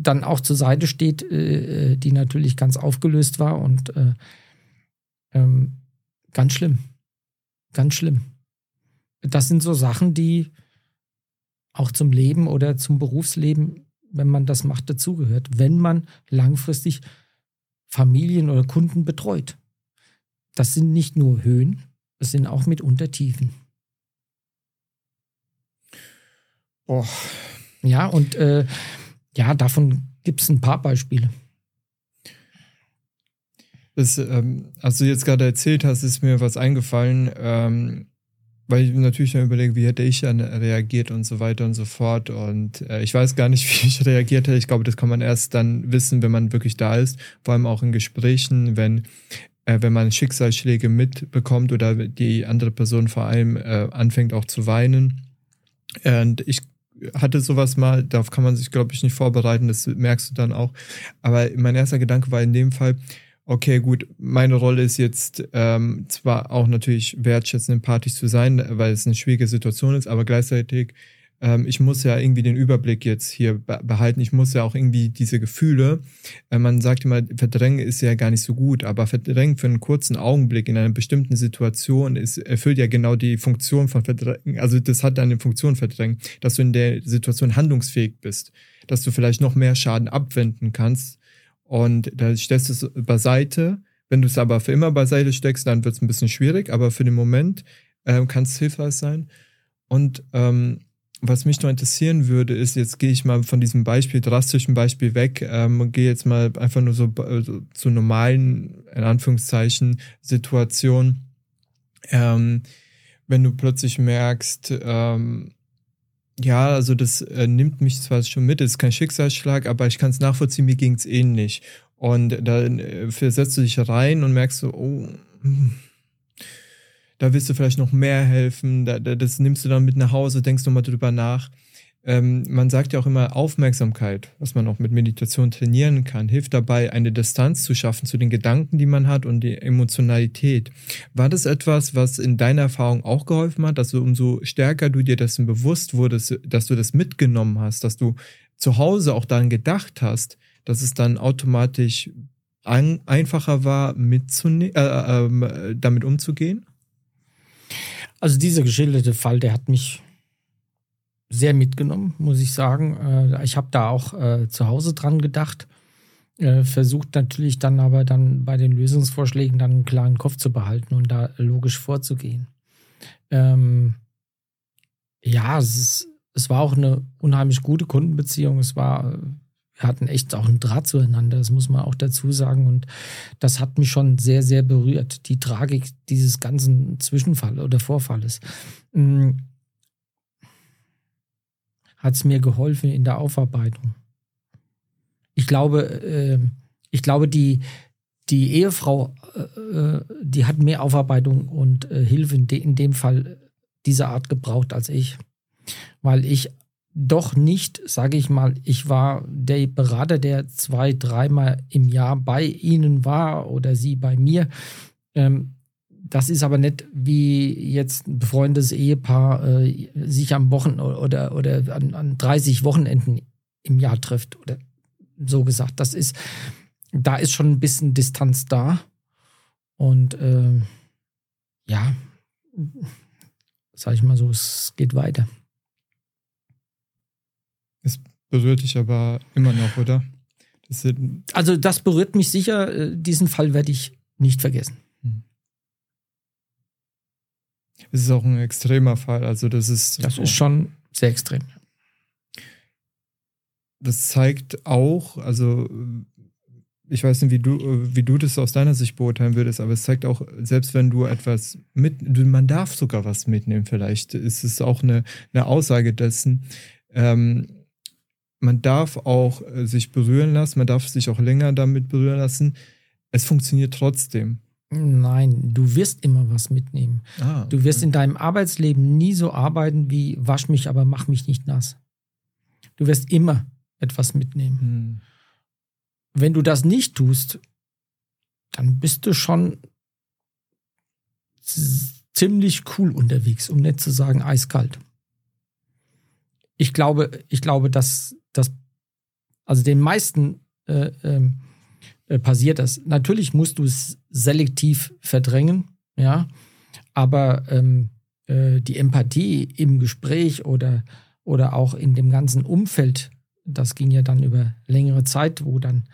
dann auch zur Seite steht, die natürlich ganz aufgelöst war und ganz schlimm. Ganz schlimm. Das sind so Sachen, die auch zum Leben oder zum Berufsleben, wenn man das macht, dazugehört. Wenn man langfristig Familien oder Kunden betreut. Das sind nicht nur Höhen, es sind auch mitunter Tiefen. Oh. Ja, und davon gibt es ein paar Beispiele. Als du jetzt gerade erzählt hast, ist mir was eingefallen, weil ich natürlich dann überlege, wie hätte ich dann reagiert und so weiter und so fort. Und ich weiß gar nicht, wie ich reagiert hätte. Ich glaube, das kann man erst dann wissen, wenn man wirklich da ist. Vor allem auch in Gesprächen, wenn man Schicksalsschläge mitbekommt oder die andere Person vor allem anfängt auch zu weinen. Und ich hatte sowas mal, darauf kann man sich, glaube ich, nicht vorbereiten, das merkst du dann auch. Aber mein erster Gedanke war in dem Fall, okay, gut, meine Rolle ist jetzt zwar auch natürlich wertschätzend empathisch zu sein, weil es eine schwierige Situation ist, aber gleichzeitig, ich muss ja irgendwie den Überblick jetzt hier behalten. Ich muss ja auch irgendwie diese Gefühle, man sagt immer, verdrängen ist ja gar nicht so gut, aber verdrängen für einen kurzen Augenblick in einer bestimmten Situation erfüllt ja genau die Funktion von verdrängen. Also das hat dann eine Funktion verdrängen, dass du in der Situation handlungsfähig bist, dass du vielleicht noch mehr Schaden abwenden kannst und da stellst du es beiseite. Wenn du es aber für immer beiseite steckst, dann wird es ein bisschen schwierig, aber für den Moment kann es hilfreich sein und Was mich noch interessieren würde, ist, jetzt gehe ich mal von diesem Beispiel, drastischen Beispiel weg, und gehe jetzt mal einfach nur so zu normalen, in Anführungszeichen, Situationen. Wenn du plötzlich merkst, ja, also das nimmt mich zwar schon mit, ist kein Schicksalsschlag, aber ich kann es nachvollziehen, mir ging es ähnlich. Und dann versetzt du dich rein und merkst so, oh, da willst du vielleicht noch mehr helfen, das nimmst du dann mit nach Hause, denkst nochmal drüber nach. Man sagt ja auch immer, Aufmerksamkeit, was man auch mit Meditation trainieren kann, hilft dabei, eine Distanz zu schaffen zu den Gedanken, die man hat und die Emotionalität. War das etwas, was in deiner Erfahrung auch geholfen hat, dass du umso stärker du dir dessen bewusst wurdest, dass du das mitgenommen hast, dass du zu Hause auch daran gedacht hast, dass es dann automatisch einfacher war, damit umzugehen? Also dieser geschilderte Fall, der hat mich sehr mitgenommen, muss ich sagen. Ich habe da auch zu Hause dran gedacht, versucht natürlich dann aber dann bei den Lösungsvorschlägen dann einen klaren Kopf zu behalten und da logisch vorzugehen. Ja, es war auch eine unheimlich gute Kundenbeziehung. Wir hatten echt auch einen Draht zueinander, das muss man auch dazu sagen. Und das hat mich schon sehr, sehr berührt, die Tragik dieses ganzen Zwischenfalls oder Vorfalls. Hat es mir geholfen in der Aufarbeitung. Ich glaube, die Ehefrau, die hat mehr Aufarbeitung und Hilfe in dem Fall dieser Art gebraucht als ich. Weil ich doch nicht, sage ich mal, ich war der Berater, der 2-3 Mal im Jahr bei Ihnen war oder Sie bei mir. Das ist aber nicht wie jetzt ein befreundetes Ehepaar sich am Wochenende oder an 30 Wochenenden im Jahr trifft oder so gesagt. Da ist schon ein bisschen Distanz da und ja, sage ich mal so, es geht weiter. Es berührt dich aber immer noch, oder? Das berührt mich sicher. Diesen Fall werde ich nicht vergessen. Es ist auch ein extremer Fall. Also das ist schon sehr extrem. Das zeigt auch, also ich weiß nicht, wie du das aus deiner Sicht beurteilen würdest, aber es zeigt auch, selbst wenn du etwas man darf sogar was mitnehmen, vielleicht ist es auch eine Aussage dessen. Man darf auch sich berühren lassen, man darf sich auch länger damit berühren lassen. Es funktioniert trotzdem. Nein, du wirst immer was mitnehmen. Okay. Du wirst in deinem Arbeitsleben nie so arbeiten wie wasch mich, aber mach mich nicht nass. Du wirst immer etwas mitnehmen. Wenn du das nicht tust, dann bist du schon ziemlich cool unterwegs, um nicht zu sagen eiskalt. Ich glaube, dass das, also den meisten passiert das. Natürlich musst du es selektiv verdrängen, ja, aber die Empathie im Gespräch oder auch in dem ganzen Umfeld, das ging ja dann über längere Zeit, wo dann,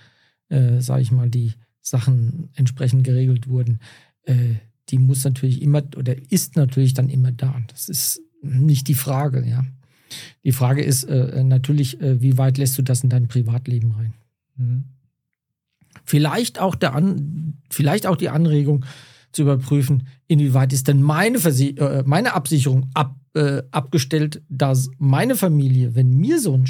sage ich mal, die Sachen entsprechend geregelt wurden, die muss natürlich immer oder ist natürlich dann immer da. Das ist nicht die Frage, ja. Die Frage ist natürlich, wie weit lässt du das in dein Privatleben rein? Mhm. Vielleicht auch die Anregung zu überprüfen, inwieweit ist denn meine Absicherung abgestellt, dass meine Familie, wenn mir so ein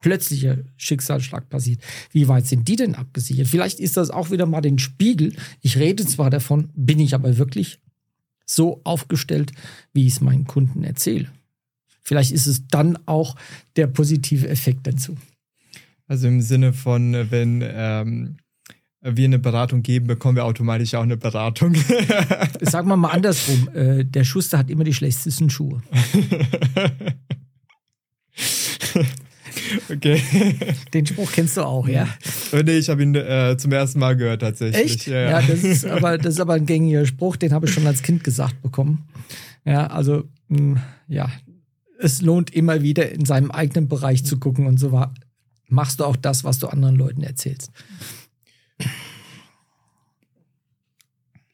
plötzlicher Schicksalsschlag passiert, wie weit sind die denn abgesichert? Vielleicht ist das auch wieder mal den Spiegel. Ich rede zwar davon, bin ich aber wirklich so aufgestellt, wie ich es meinen Kunden erzähle. Vielleicht ist es dann auch der positive Effekt dazu. Also im Sinne von, wenn wir eine Beratung geben, bekommen wir automatisch auch eine Beratung. Sagen wir mal andersrum, der Schuster hat immer die schlechtesten Schuhe. Okay. Den Spruch kennst du auch, ja? Nee, ich habe ihn zum ersten Mal gehört tatsächlich. Echt? Ja, das ist aber ein gängiger Spruch, den habe ich schon als Kind gesagt bekommen. Ja, also, ja, es lohnt immer wieder in seinem eigenen Bereich zu gucken und so war. Machst du auch das, was du anderen Leuten erzählst?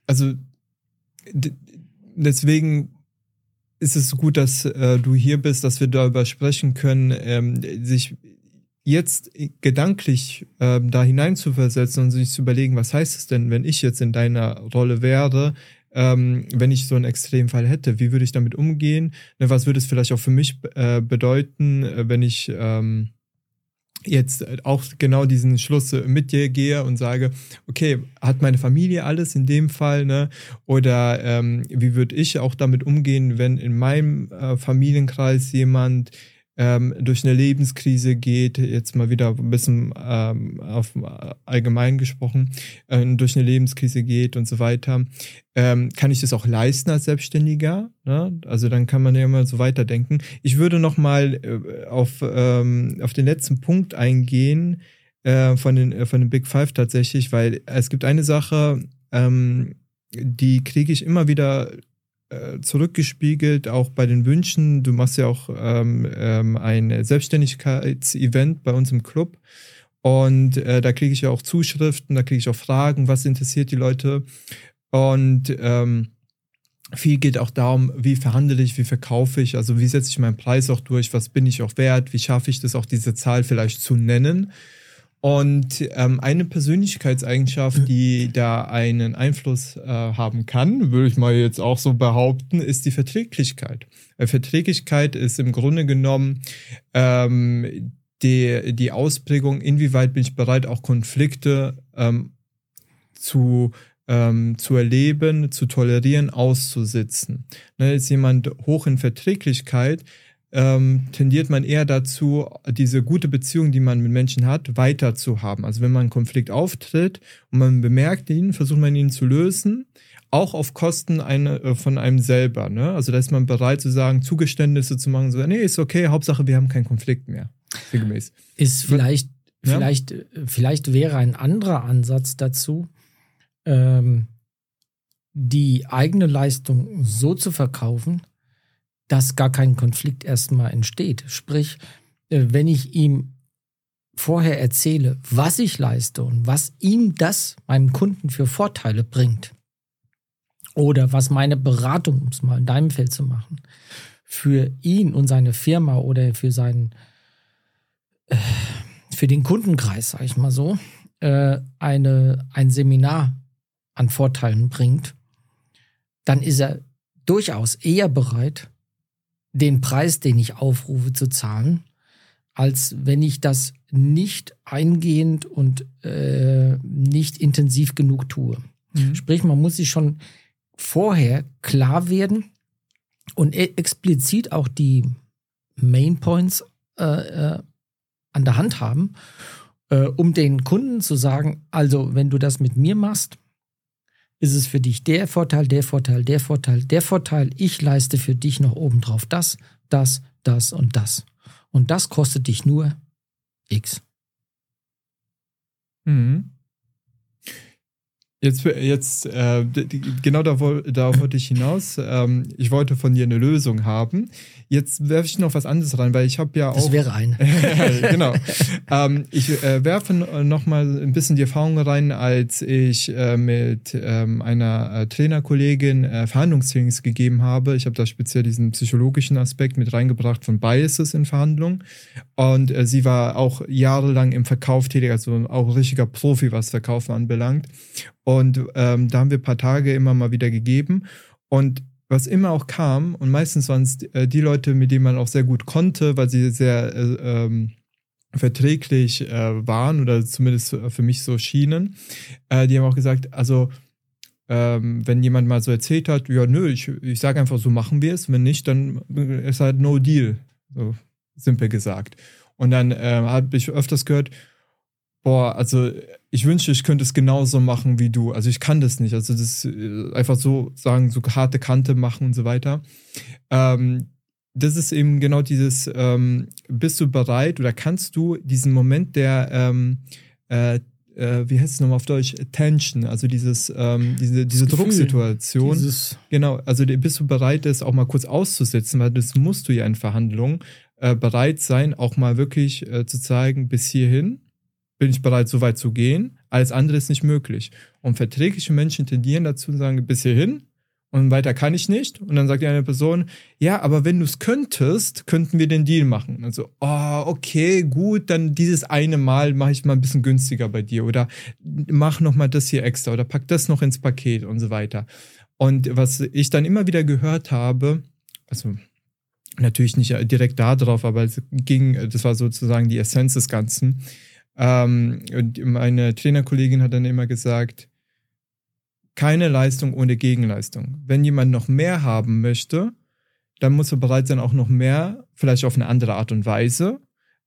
Also deswegen ist es gut, dass du hier bist, dass wir darüber sprechen können, sich jetzt gedanklich da hineinzuversetzen und sich zu überlegen, was heißt es denn, wenn ich jetzt in deiner Rolle wäre, wenn ich so einen Extremfall hätte, wie würde ich damit umgehen? Ne, was würde es vielleicht auch für mich bedeuten, wenn ich jetzt auch genau diesen Schluss mit dir gehe und sage, okay, hat meine Familie alles in dem Fall, ne? Oder wie würde ich auch damit umgehen, wenn in meinem Familienkreis jemand durch eine Lebenskrise geht, jetzt mal wieder ein bisschen auf allgemein gesprochen, durch eine Lebenskrise geht und so weiter, kann ich das auch leisten als Selbstständiger? Ne? Also dann kann man ja immer so weiterdenken. Ich würde nochmal auf den letzten Punkt eingehen von den Big Five tatsächlich, weil es gibt eine Sache, die kriege ich immer wieder zurückgespiegelt, auch bei den Wünschen. Du machst ja auch ein Selbstständigkeitsevent bei uns im Club und da kriege ich ja auch Zuschriften, da kriege ich auch Fragen, was interessiert die Leute, und viel geht auch darum, wie verhandle ich, wie verkaufe ich, also wie setze ich meinen Preis auch durch, was bin ich auch wert, wie schaffe ich das auch, diese Zahl vielleicht zu nennen. Und eine Persönlichkeitseigenschaft, die da einen Einfluss haben kann, würde ich mal jetzt auch so behaupten, ist die Verträglichkeit. Verträglichkeit ist im Grunde genommen die Ausprägung, inwieweit bin ich bereit, auch Konflikte zu erleben, zu tolerieren, auszusitzen. Ne, ist jemand hoch in Verträglichkeit, tendiert man eher dazu, diese gute Beziehung, die man mit Menschen hat, weiter zu haben. Also wenn man einen Konflikt auftritt und man bemerkt ihn, versucht man ihn zu lösen, auch auf Kosten von einem selber. Ne? Also da ist man bereit zu sagen, Zugeständnisse zu machen, so, nee, ist okay, Hauptsache wir haben keinen Konflikt mehr. Sinngemäß. Ist vielleicht wäre ein anderer Ansatz dazu, die eigene Leistung so zu verkaufen, dass gar kein Konflikt erstmal entsteht. Sprich, wenn ich ihm vorher erzähle, was ich leiste und was ihm das meinem Kunden für Vorteile bringt oder was meine Beratung, um es mal in deinem Feld zu machen, für ihn und seine Firma oder für den Kundenkreis, sage ich mal so, ein Seminar an Vorteilen bringt, dann ist er durchaus eher bereit, den Preis, den ich aufrufe, zu zahlen, als wenn ich das nicht eingehend und nicht intensiv genug tue. Mhm. Sprich, man muss sich schon vorher klar werden und explizit auch die Mainpoints an der Hand haben, um den Kunden zu sagen, also wenn du das mit mir machst, ist es für dich der Vorteil, der Vorteil, der Vorteil, der Vorteil. Ich leiste für dich noch obendrauf das, das, das und das. Und das kostet dich nur X. Mhm. Jetzt genau darauf wollte ich hinaus. Ich wollte von dir eine Lösung haben. Jetzt werfe ich noch was anderes rein, weil ich habe ja auch... Das wäre eine. Genau. Ich werfe noch mal ein bisschen die Erfahrung rein, als ich mit einer Trainerkollegin Verhandlungstrainings gegeben habe. Ich habe da speziell diesen psychologischen Aspekt mit reingebracht von Biases in Verhandlungen. Und sie war auch jahrelang im Verkauf tätig, also auch ein richtiger Profi, was Verkaufen anbelangt. Und da haben wir ein paar Tage immer mal wieder gegeben. Und was immer auch kam, und meistens waren es die Leute, mit denen man auch sehr gut konnte, weil sie sehr verträglich waren oder zumindest für mich so schienen, die haben auch gesagt, also wenn jemand mal so erzählt hat, ja nö, ich sage einfach, so machen wir es, wenn nicht, dann ist halt no deal, so simpel gesagt. Und dann habe ich öfters gehört, boah, also ich wünschte, ich könnte es genauso machen wie du. Also ich kann das nicht. Also das einfach so sagen, so harte Kante machen und so weiter. Das ist eben genau dieses, bist du bereit oder kannst du diesen Moment der, wie heißt es nochmal auf Deutsch, Tension, also dieses, diese Gefühl, Drucksituation. Genau, also bist du bereit, das auch mal kurz auszusetzen, weil das musst du ja in Verhandlungen bereit sein, auch mal wirklich zu zeigen, bis hierhin bin ich bereit, so weit zu gehen, alles andere ist nicht möglich. Und verträgliche Menschen tendieren dazu, sagen, bis hierhin Und weiter kann ich nicht. Und dann sagt die eine Person, ja, aber wenn du es könntest, könnten wir den Deal machen. Und dann so, oh, okay, gut, dann dieses eine Mal mache ich mal ein bisschen günstiger bei dir. Oder mach nochmal das hier extra. Oder pack das noch ins Paket und so weiter. Und was ich dann immer wieder gehört habe, also natürlich nicht direkt da drauf, aber es ging, das war sozusagen die Essenz des Ganzen. Und meine Trainerkollegin hat dann immer gesagt, keine Leistung ohne Gegenleistung. Wenn jemand noch mehr haben möchte, dann muss er bereit sein, auch noch mehr, vielleicht auf eine andere Art und Weise,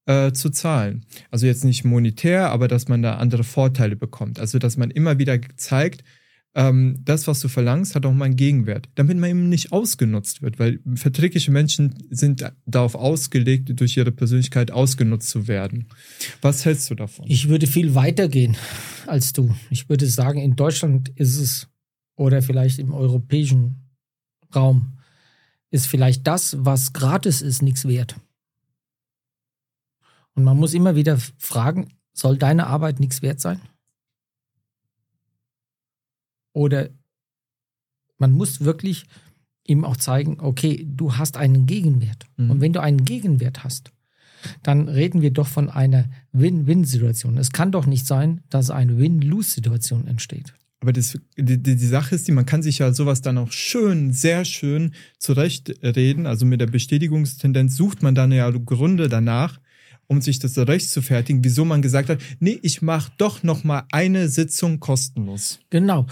zu zahlen. Also jetzt nicht monetär, aber dass man da andere Vorteile bekommt. Also dass man immer wieder zeigt, das, was du verlangst, hat auch mal einen Gegenwert, damit man eben nicht ausgenutzt wird, weil verträgliche Menschen sind darauf ausgelegt, durch ihre Persönlichkeit ausgenutzt zu werden. Was hältst du davon? Ich würde viel weiter gehen als du. Ich würde sagen, in Deutschland ist es, oder vielleicht im europäischen Raum, ist vielleicht das, was gratis ist, nichts wert. Und man muss immer wieder fragen, soll deine Arbeit nichts wert sein? Oder man muss wirklich ihm auch zeigen, okay, du hast einen Gegenwert. Mhm. Und wenn du einen Gegenwert hast, dann reden wir doch von einer Win-Win-Situation. Es kann doch nicht sein, dass eine Win-Lose-Situation entsteht. Aber die Sache ist, man kann sich ja sowas dann auch schön, sehr schön zurechtreden. Also mit der Bestätigungstendenz sucht man dann ja Gründe danach, um sich das recht zu fertigen, wieso man gesagt hat, nee, ich mache doch nochmal eine Sitzung kostenlos. Genau.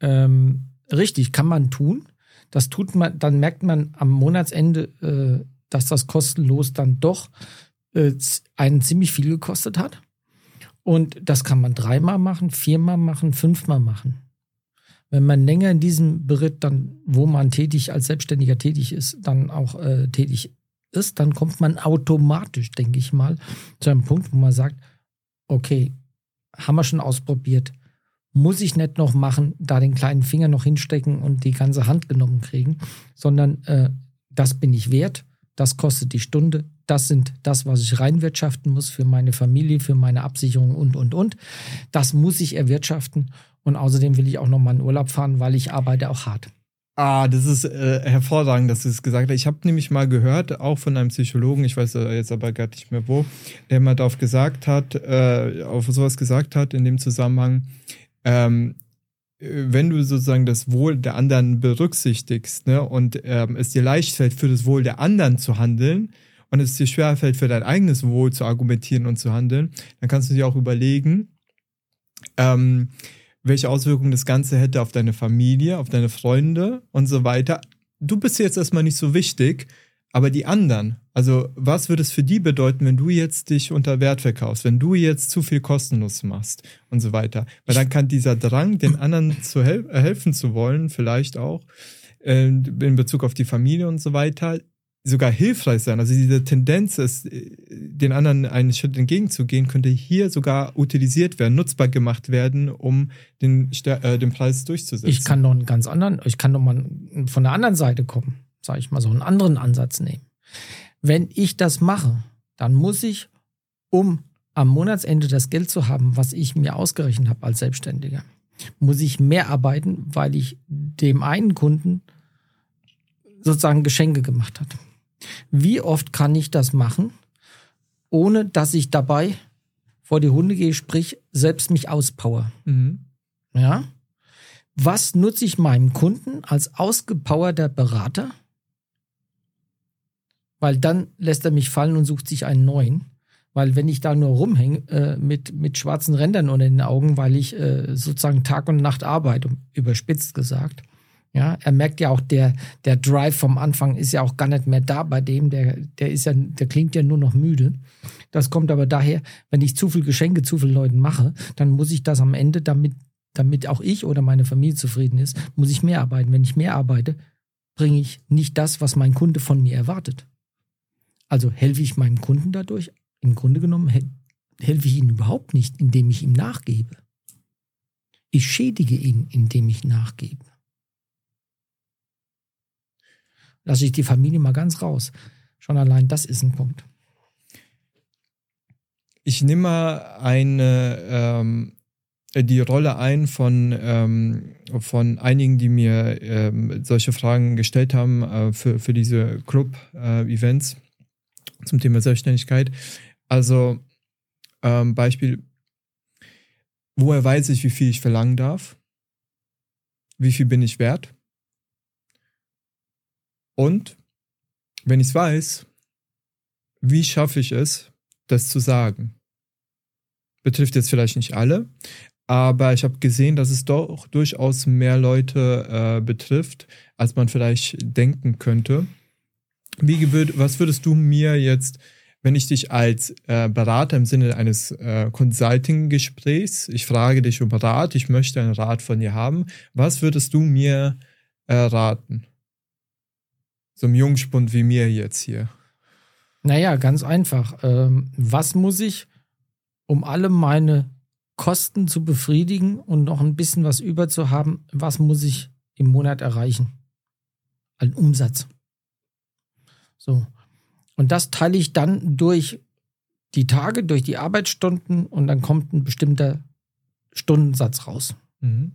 Richtig, kann man tun. Das tut man, dann merkt man am Monatsende, dass das kostenlos dann doch einen ziemlich viel gekostet hat. Und das kann man 3-mal machen, 4-mal machen, 5-mal machen. Wenn man länger in diesem Beritt dann, wo man tätig, als Selbstständiger tätig ist, dann auch tätig ist, dann kommt man automatisch, denke ich mal, zu einem Punkt, wo man sagt, okay, haben wir schon ausprobiert, muss ich nicht noch machen, da den kleinen Finger noch hinstecken und die ganze Hand genommen kriegen, sondern das bin ich wert, das kostet die Stunde, das sind das, was ich reinwirtschaften muss für meine Familie, für meine Absicherung und. Das muss ich erwirtschaften und außerdem will ich auch nochmal in Urlaub fahren, weil ich arbeite auch hart. Ah, das ist hervorragend, dass du es gesagt hast. Ich habe nämlich mal gehört, auch von einem Psychologen, ich weiß jetzt aber gar nicht mehr wo, der mal darauf gesagt hat, auf sowas gesagt hat in dem Zusammenhang, wenn du sozusagen das Wohl der anderen berücksichtigst, ne, und es dir leicht fällt, für das Wohl der anderen zu handeln und es dir schwer fällt, für dein eigenes Wohl zu argumentieren und zu handeln, dann kannst du dir auch überlegen, welche Auswirkungen das Ganze hätte auf deine Familie, auf deine Freunde und so weiter. Du bist jetzt erstmal nicht so wichtig, aber die anderen, also was würde es für die bedeuten, wenn du jetzt dich unter Wert verkaufst, wenn du jetzt zu viel kostenlos machst und so weiter. Weil dann kann dieser Drang, den anderen zu helfen zu wollen, vielleicht auch in Bezug auf die Familie und so weiter, sogar hilfreich sein. Also diese Tendenz, ist, den anderen einen Schritt entgegenzugehen, könnte hier sogar utilisiert werden, nutzbar gemacht werden, um den Preis durchzusetzen. Ich kann noch einen ganz anderen, ich kann noch mal von der anderen Seite kommen, sage ich mal, so einen anderen Ansatz nehmen. Wenn ich das mache, dann muss ich, um am Monatsende das Geld zu haben, was ich mir ausgerechnet habe als Selbstständiger, muss ich mehr arbeiten, weil ich dem einen Kunden sozusagen Geschenke gemacht habe. Wie oft kann ich das machen, ohne dass ich dabei vor die Hunde gehe, sprich selbst mich auspower? Mhm. Ja? Was nutze ich meinem Kunden als ausgepowerter Berater? Weil dann lässt er mich fallen und sucht sich einen neuen. Weil wenn ich da nur rumhänge mit schwarzen Rändern unter den Augen, weil ich sozusagen Tag und Nacht arbeite, überspitzt gesagt, ja, er merkt ja auch, der Drive vom Anfang ist ja auch gar nicht mehr da bei dem, der klingt ja nur noch müde. Das kommt aber daher, wenn ich zu viel Geschenke zu vielen Leuten mache, dann muss ich das am Ende, damit auch ich oder meine Familie zufrieden ist, muss ich mehr arbeiten. Wenn ich mehr arbeite, bringe ich nicht das, was mein Kunde von mir erwartet. Also helfe ich meinem Kunden dadurch? Im Grunde genommen helfe ich ihm überhaupt nicht, indem ich ihm nachgebe. Ich schädige ihn, indem ich nachgebe. Lasse ich die Familie mal ganz raus. Schon allein das ist ein Punkt. Ich nehme mal die Rolle ein von einigen, die mir solche Fragen gestellt haben für diese Club-Events zum Thema Selbstständigkeit. Also Beispiel, woher weiß ich, wie viel ich verlangen darf? Wie viel bin ich wert? Und wenn ich es weiß, wie schaffe ich es, das zu sagen? Betrifft jetzt vielleicht nicht alle, aber ich habe gesehen, dass es doch durchaus mehr Leute betrifft, als man vielleicht denken könnte. Was würdest du mir jetzt, wenn ich dich als Berater im Sinne eines Consulting-Gesprächs, ich frage dich um Rat, ich möchte einen Rat von dir haben, was würdest du mir raten? So einem Jungspund wie mir jetzt hier. Naja, ganz einfach. Was muss ich, um alle meine Kosten zu befriedigen und noch ein bisschen was über zu haben, was muss ich im Monat erreichen? An Umsatz. So. Und das teile ich dann durch die Tage, durch die Arbeitsstunden und dann kommt ein bestimmter Stundensatz raus. Mhm.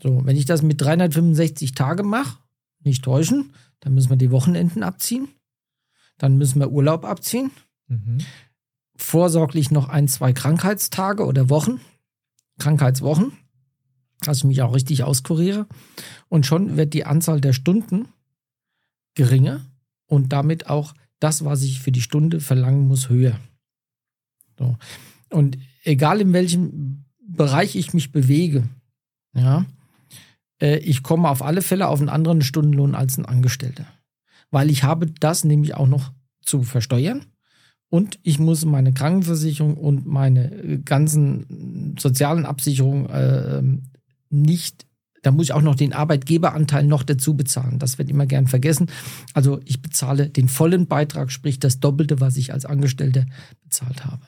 So, wenn ich das mit 365 Tagen mache, nicht täuschen, dann müssen wir die Wochenenden abziehen, dann müssen wir Urlaub abziehen, vorsorglich noch 1, 2 Krankheitstage oder Wochen, Krankheitswochen, dass ich mich auch richtig auskuriere und schon wird die Anzahl der Stunden geringer und damit auch das, was ich für die Stunde verlangen muss, höher. So. Und egal in welchem Bereich ich mich bewege, ja, ich komme auf alle Fälle auf einen anderen Stundenlohn als ein Angestellter. Weil ich habe das nämlich auch noch zu versteuern und ich muss meine Krankenversicherung und meine ganzen sozialen Absicherungen da muss ich auch noch den Arbeitgeberanteil noch dazu bezahlen. Das wird immer gern vergessen. Also ich bezahle den vollen Beitrag, sprich das Doppelte, was ich als Angestellter bezahlt habe.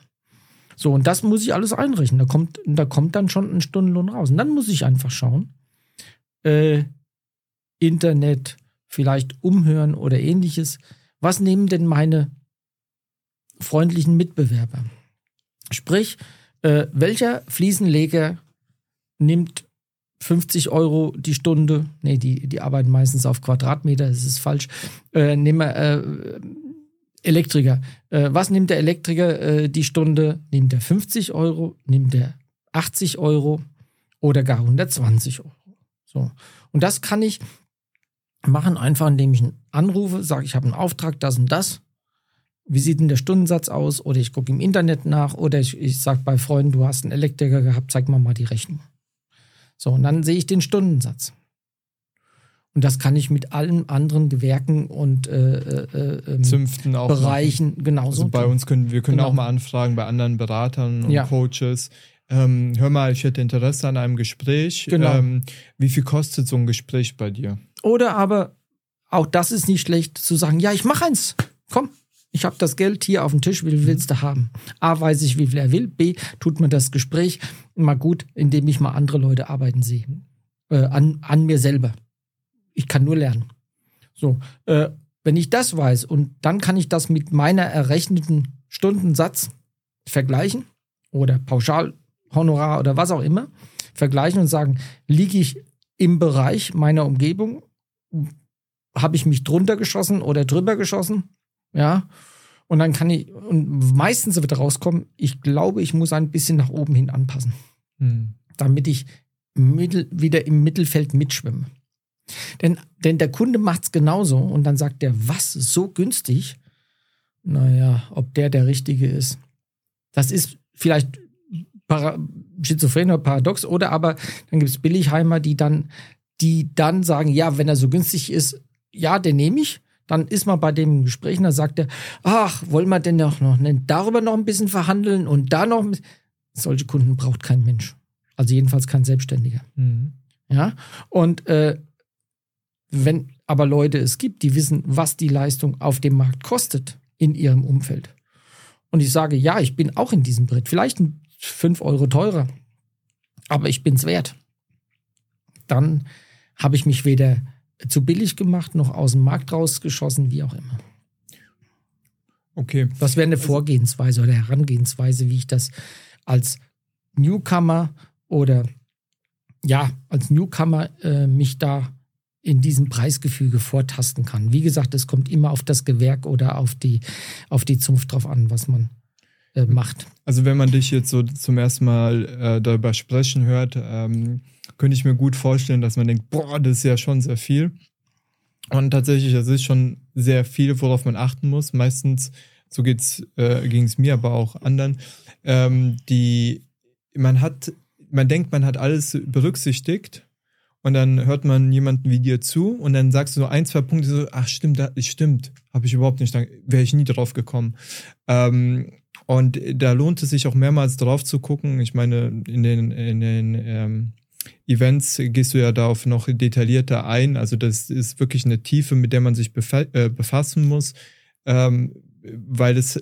So, und das muss ich alles einrechnen. Da kommt dann schon ein Stundenlohn raus. Und dann muss ich einfach schauen, Internet, vielleicht umhören oder ähnliches. Was nehmen denn meine freundlichen Mitbewerber? Sprich, welcher Fliesenleger nimmt 50 € die Stunde? Ne, die arbeiten meistens auf Quadratmeter, das ist falsch. Nehmen wir Elektriker. Was nimmt der Elektriker die Stunde? Nimmt er 50 €? Nimmt er 80 € oder gar 120 €? So. Und das kann ich machen, einfach indem ich ihn anrufe, sage, ich habe einen Auftrag, das und das. Wie sieht denn der Stundensatz aus? Oder ich gucke im Internet nach. Oder ich sage bei Freunden, du hast einen Elektriker gehabt, zeig mir mal die Rechnung. So, und dann sehe ich den Stundensatz. Und das kann ich mit allen anderen Gewerken und Zünften auch Bereichen machen. Genauso. Also bei uns können wir genau auch mal anfragen, bei anderen Beratern und Coaches. Hör mal, ich hätte Interesse an einem Gespräch. Genau. Wie viel kostet so ein Gespräch bei dir? Oder aber, auch das ist nicht schlecht, zu sagen, ja, ich mache eins. Komm, ich habe das Geld hier auf dem Tisch, wie viel willst du haben? A, weiß ich, wie viel er will. B, tut mir das Gespräch mal gut, indem ich mal andere Leute arbeiten sehe. An mir selber. Ich kann nur lernen. So, wenn ich das weiß und dann kann ich das mit meiner errechneten Stundensatz vergleichen oder pauschal Honorar oder was auch immer, vergleichen und sagen, liege ich im Bereich meiner Umgebung, habe ich mich drunter geschossen oder drüber geschossen, ja, und dann und meistens wird rauskommen, ich glaube, ich muss ein bisschen nach oben hin anpassen, damit ich wieder im Mittelfeld mitschwimme. Denn der Kunde macht es genauso und dann sagt der, was, so günstig? Naja, ob der Richtige ist. Das ist vielleicht schizophren oder paradox, oder aber dann gibt es Billigheimer, die dann sagen, ja, wenn er so günstig ist, ja, den nehme ich. Dann ist man bei dem Gespräch und dann sagt er, ach, wollen wir denn noch darüber noch ein bisschen verhandeln und da noch ein bisschen. Solche Kunden braucht kein Mensch. Also jedenfalls kein Selbstständiger. Mhm. Ja, und wenn aber Leute es gibt, die wissen, was die Leistung auf dem Markt kostet in ihrem Umfeld. Und ich sage, ja, ich bin auch in diesem Brett. Vielleicht 5 € teurer, aber ich bin's wert. Dann habe ich mich weder zu billig gemacht, noch aus dem Markt rausgeschossen, wie auch immer. Okay. Das wäre eine Vorgehensweise oder Herangehensweise, wie ich das als Newcomer oder ja, als Newcomer mich da in diesem Preisgefüge vortasten kann. Wie gesagt, es kommt immer auf das Gewerk oder auf die Zunft drauf an, was man macht. Also wenn man dich jetzt so zum ersten Mal darüber sprechen hört, könnte ich mir gut vorstellen, dass man denkt, boah, das ist ja schon sehr viel. Und tatsächlich, das ist schon sehr viel, worauf man achten muss. Meistens, so ging es mir, aber auch anderen, man denkt, man hat alles berücksichtigt, und dann hört man jemanden wie dir zu und dann sagst du so 1, 2 Punkte, so, ach stimmt, habe ich überhaupt nicht, wäre ich nie drauf gekommen. Und da lohnt es sich auch mehrmals drauf zu gucken. Ich meine, in den Events gehst du ja darauf noch detaillierter ein. Also das ist wirklich eine Tiefe, mit der man sich befassen muss, weil es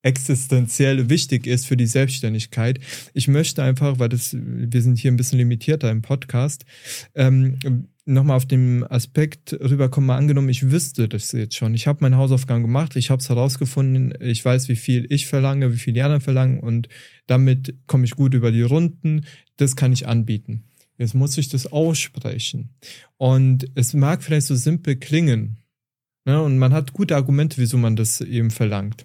existenziell wichtig ist für die Selbstständigkeit. Ich möchte einfach, weil wir sind hier ein bisschen limitierter im Podcast, nochmal auf den Aspekt rüberkommen, mal angenommen, ich wüsste das jetzt schon. Ich habe meine Hausaufgaben gemacht, ich habe es herausgefunden, ich weiß, wie viel ich verlange, wie viel die anderen verlangen, und damit komme ich gut über die Runden, das kann ich anbieten. Jetzt muss ich das aussprechen. Und es mag vielleicht so simpel klingen, ne? Und man hat gute Argumente, wieso man das eben verlangt.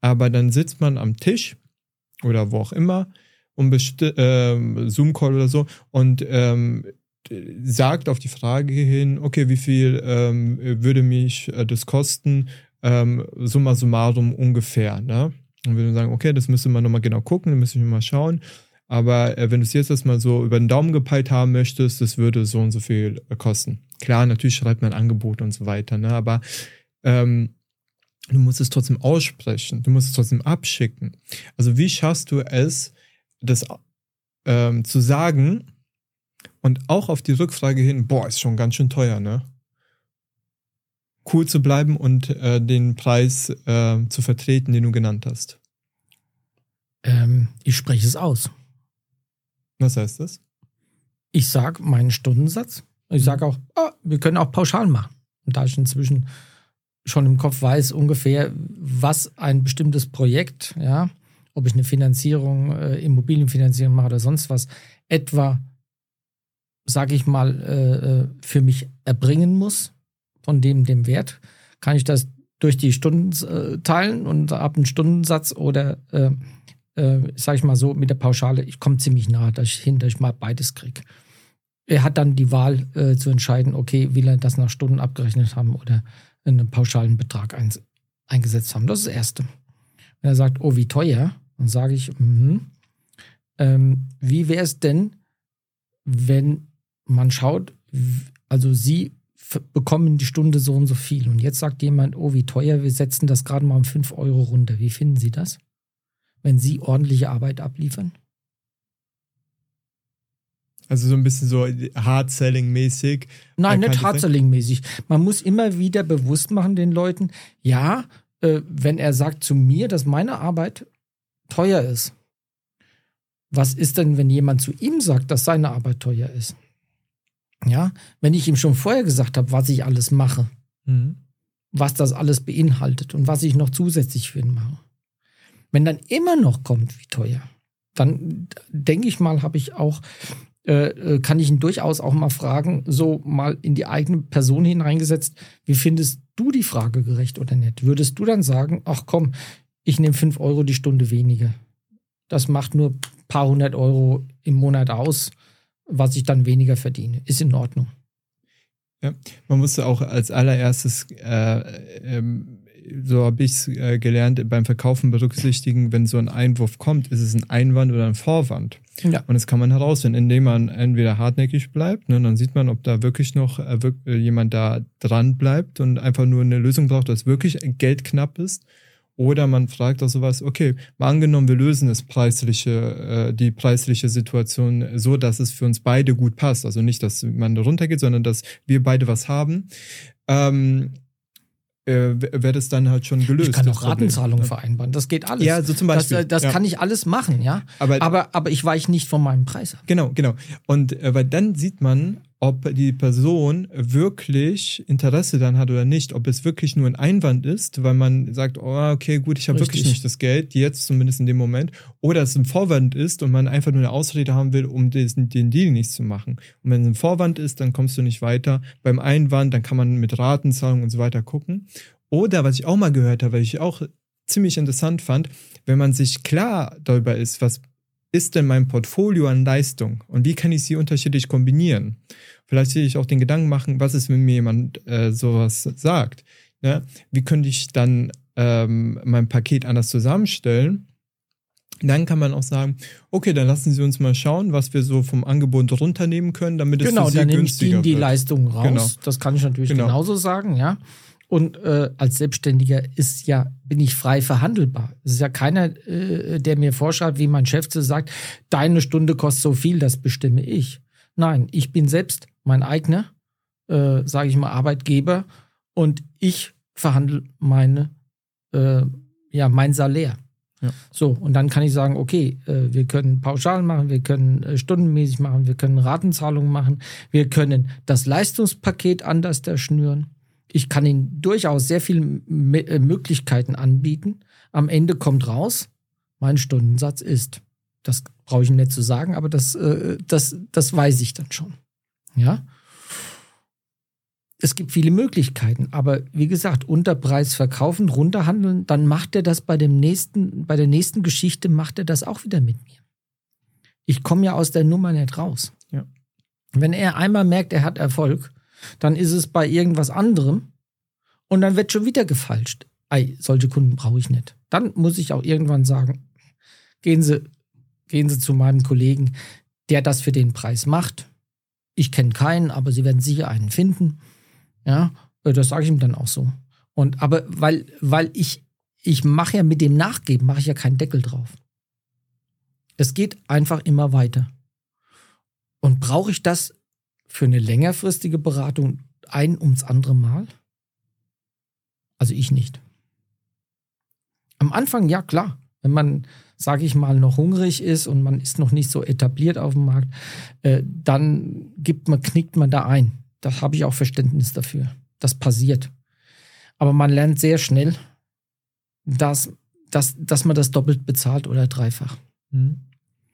Aber dann sitzt man am Tisch oder wo auch immer, Zoom-Call oder so, und sagt auf die Frage hin, okay, wie viel würde mich das kosten, summa summarum ungefähr. Ne? Und würde man sagen, okay, das müsste man nochmal genau gucken, da müsste ich mal schauen. Aber wenn du es jetzt erstmal so über den Daumen gepeilt haben möchtest, das würde so und so viel kosten. Klar, natürlich schreibt man Angebote und so weiter, ne? Aber du musst es trotzdem aussprechen, du musst es trotzdem abschicken. Also wie schaffst du es, das zu sagen und auch auf die Rückfrage hin, boah, ist schon ganz schön teuer, ne? Cool zu bleiben und den Preis zu vertreten, den du genannt hast. Ich spreche es aus. Was heißt das? Ich sage meinen Stundensatz. Ich sage auch, wir können auch pauschal machen. Und da ich inzwischen schon im Kopf weiß ungefähr, was ein bestimmtes Projekt, ja, ob ich eine Finanzierung, Immobilienfinanzierung mache oder sonst was, etwa, sage ich mal, für mich erbringen muss, von dem Wert, kann ich das durch die Stunden teilen und habe einen Stundensatz oder, sage ich mal so, mit der Pauschale, ich komme ziemlich nah dahin, dass ich mal beides kriege. Er hat dann die Wahl zu entscheiden, okay, will er das nach Stunden abgerechnet haben oder einen pauschalen Betrag eingesetzt haben. Das ist das Erste. Wenn er sagt, oh, wie teuer, dann sage ich, wie wäre es denn, wenn man schaut, also Sie bekommen die Stunde so und so viel und jetzt sagt jemand, oh, wie teuer, wir setzen das gerade mal um 5 € runter. Wie finden Sie das? Wenn Sie ordentliche Arbeit abliefern? Also so ein bisschen so Hard-Selling-mäßig. Nein, nicht Hard-Selling-mäßig. Man muss immer wieder bewusst machen den Leuten, ja, wenn er sagt zu mir, dass meine Arbeit teuer ist. Was ist denn, wenn jemand zu ihm sagt, dass seine Arbeit teuer ist? Ja, wenn ich ihm schon vorher gesagt habe, was ich alles mache, was das alles beinhaltet und was ich noch zusätzlich für ihn mache. Wenn dann immer noch kommt, wie teuer, dann denke ich mal, kann ich ihn durchaus auch mal fragen, so mal in die eigene Person hineingesetzt, wie findest du die Frage gerecht oder nicht? Würdest du dann sagen, ach komm, ich nehme 5 € die Stunde weniger. Das macht nur ein paar 100 € im Monat aus, was ich dann weniger verdiene. Ist in Ordnung. Ja, man muss auch als allererstes, so habe ich es gelernt, beim Verkaufen berücksichtigen, wenn so ein Einwurf kommt, ist es ein Einwand oder ein Vorwand. Ja. Und das kann man herausfinden, indem man entweder hartnäckig bleibt, ne, dann sieht man, ob da wirklich noch jemand da dran bleibt und einfach nur eine Lösung braucht, dass wirklich Geld knapp ist. Oder man fragt auch sowas, okay, mal angenommen, wir lösen das die preisliche Situation so, dass es für uns beide gut passt. Also nicht, dass man da runtergeht, sondern dass wir beide was haben. Wäre das dann halt schon gelöst. Ich kann auch Ratenzahlungen vereinbaren, das geht alles. Ja, so zum Beispiel. Das ja. Kann ich alles machen, ja. Aber ich weiche nicht von meinem Preis ab. Genau. Und weil dann sieht man, ob die Person wirklich Interesse dann hat oder nicht, ob es wirklich nur ein Einwand ist, weil man sagt, oh, okay, gut, ich habe wirklich nicht das Geld, jetzt zumindest in dem Moment, oder es ein Vorwand ist und man einfach nur eine Ausrede haben will, um den Deal nicht zu machen. Und wenn es ein Vorwand ist, dann kommst du nicht weiter. Beim Einwand, dann kann man mit Ratenzahlung und so weiter gucken. Oder, was ich auch mal gehört habe, weil ich auch ziemlich interessant fand, wenn man sich klar darüber ist, was ist denn mein Portfolio an Leistung und wie kann ich sie unterschiedlich kombinieren? Vielleicht will ich auch den Gedanken machen, was ist, wenn mir jemand sowas sagt? Ja? Wie könnte ich dann mein Paket anders zusammenstellen? Dann kann man auch sagen, okay, dann lassen Sie uns mal schauen, was wir so vom Angebot runternehmen können, damit es für Sie günstiger wird. Genau, dann nehme ich Ihnen die Leistung raus. Genau. Das kann ich natürlich genauso sagen, ja. Und als Selbstständiger bin ich frei verhandelbar. Es ist ja keiner, der mir vorschreibt, wie mein Chef zu sagt, deine Stunde kostet so viel, das bestimme ich. Nein, ich bin selbst mein eigener, sage ich mal, Arbeitgeber und ich verhandle mein Salär. Ja. So, und dann kann ich sagen, okay, wir können Pauschalen machen, wir können stundenmäßig machen, wir können Ratenzahlungen machen, wir können das Leistungspaket anders schnüren. Ich kann Ihnen durchaus sehr viele Möglichkeiten anbieten. Am Ende kommt raus, mein Stundensatz ist. Das brauche ich Ihnen nicht zu sagen, aber das weiß ich dann schon. Ja? Es gibt viele Möglichkeiten, aber wie gesagt, unter Preis verkaufen, runterhandeln, dann macht er das bei der nächsten Geschichte, macht er das auch wieder mit mir. Ich komme ja aus der Nummer nicht raus. Ja. Wenn er einmal merkt, er hat Erfolg, dann ist es bei irgendwas anderem und dann wird schon wieder gefeilscht. Solche Kunden brauche ich nicht. Dann muss ich auch irgendwann sagen, gehen Sie zu meinem Kollegen, der das für den Preis macht. Ich kenne keinen, aber Sie werden sicher einen finden. Ja, das sage ich ihm dann auch so. Und aber weil ich mache ja mit dem Nachgeben, mache ich ja keinen Deckel drauf. Es geht einfach immer weiter. Und brauche ich das für eine längerfristige Beratung ein ums andere Mal? Also ich nicht. Am Anfang, ja klar, wenn man, sage ich mal, noch hungrig ist und man ist noch nicht so etabliert auf dem Markt, dann knickt man da ein. Da habe ich auch Verständnis dafür. Das passiert. Aber man lernt sehr schnell, dass man das doppelt bezahlt oder dreifach. Mhm.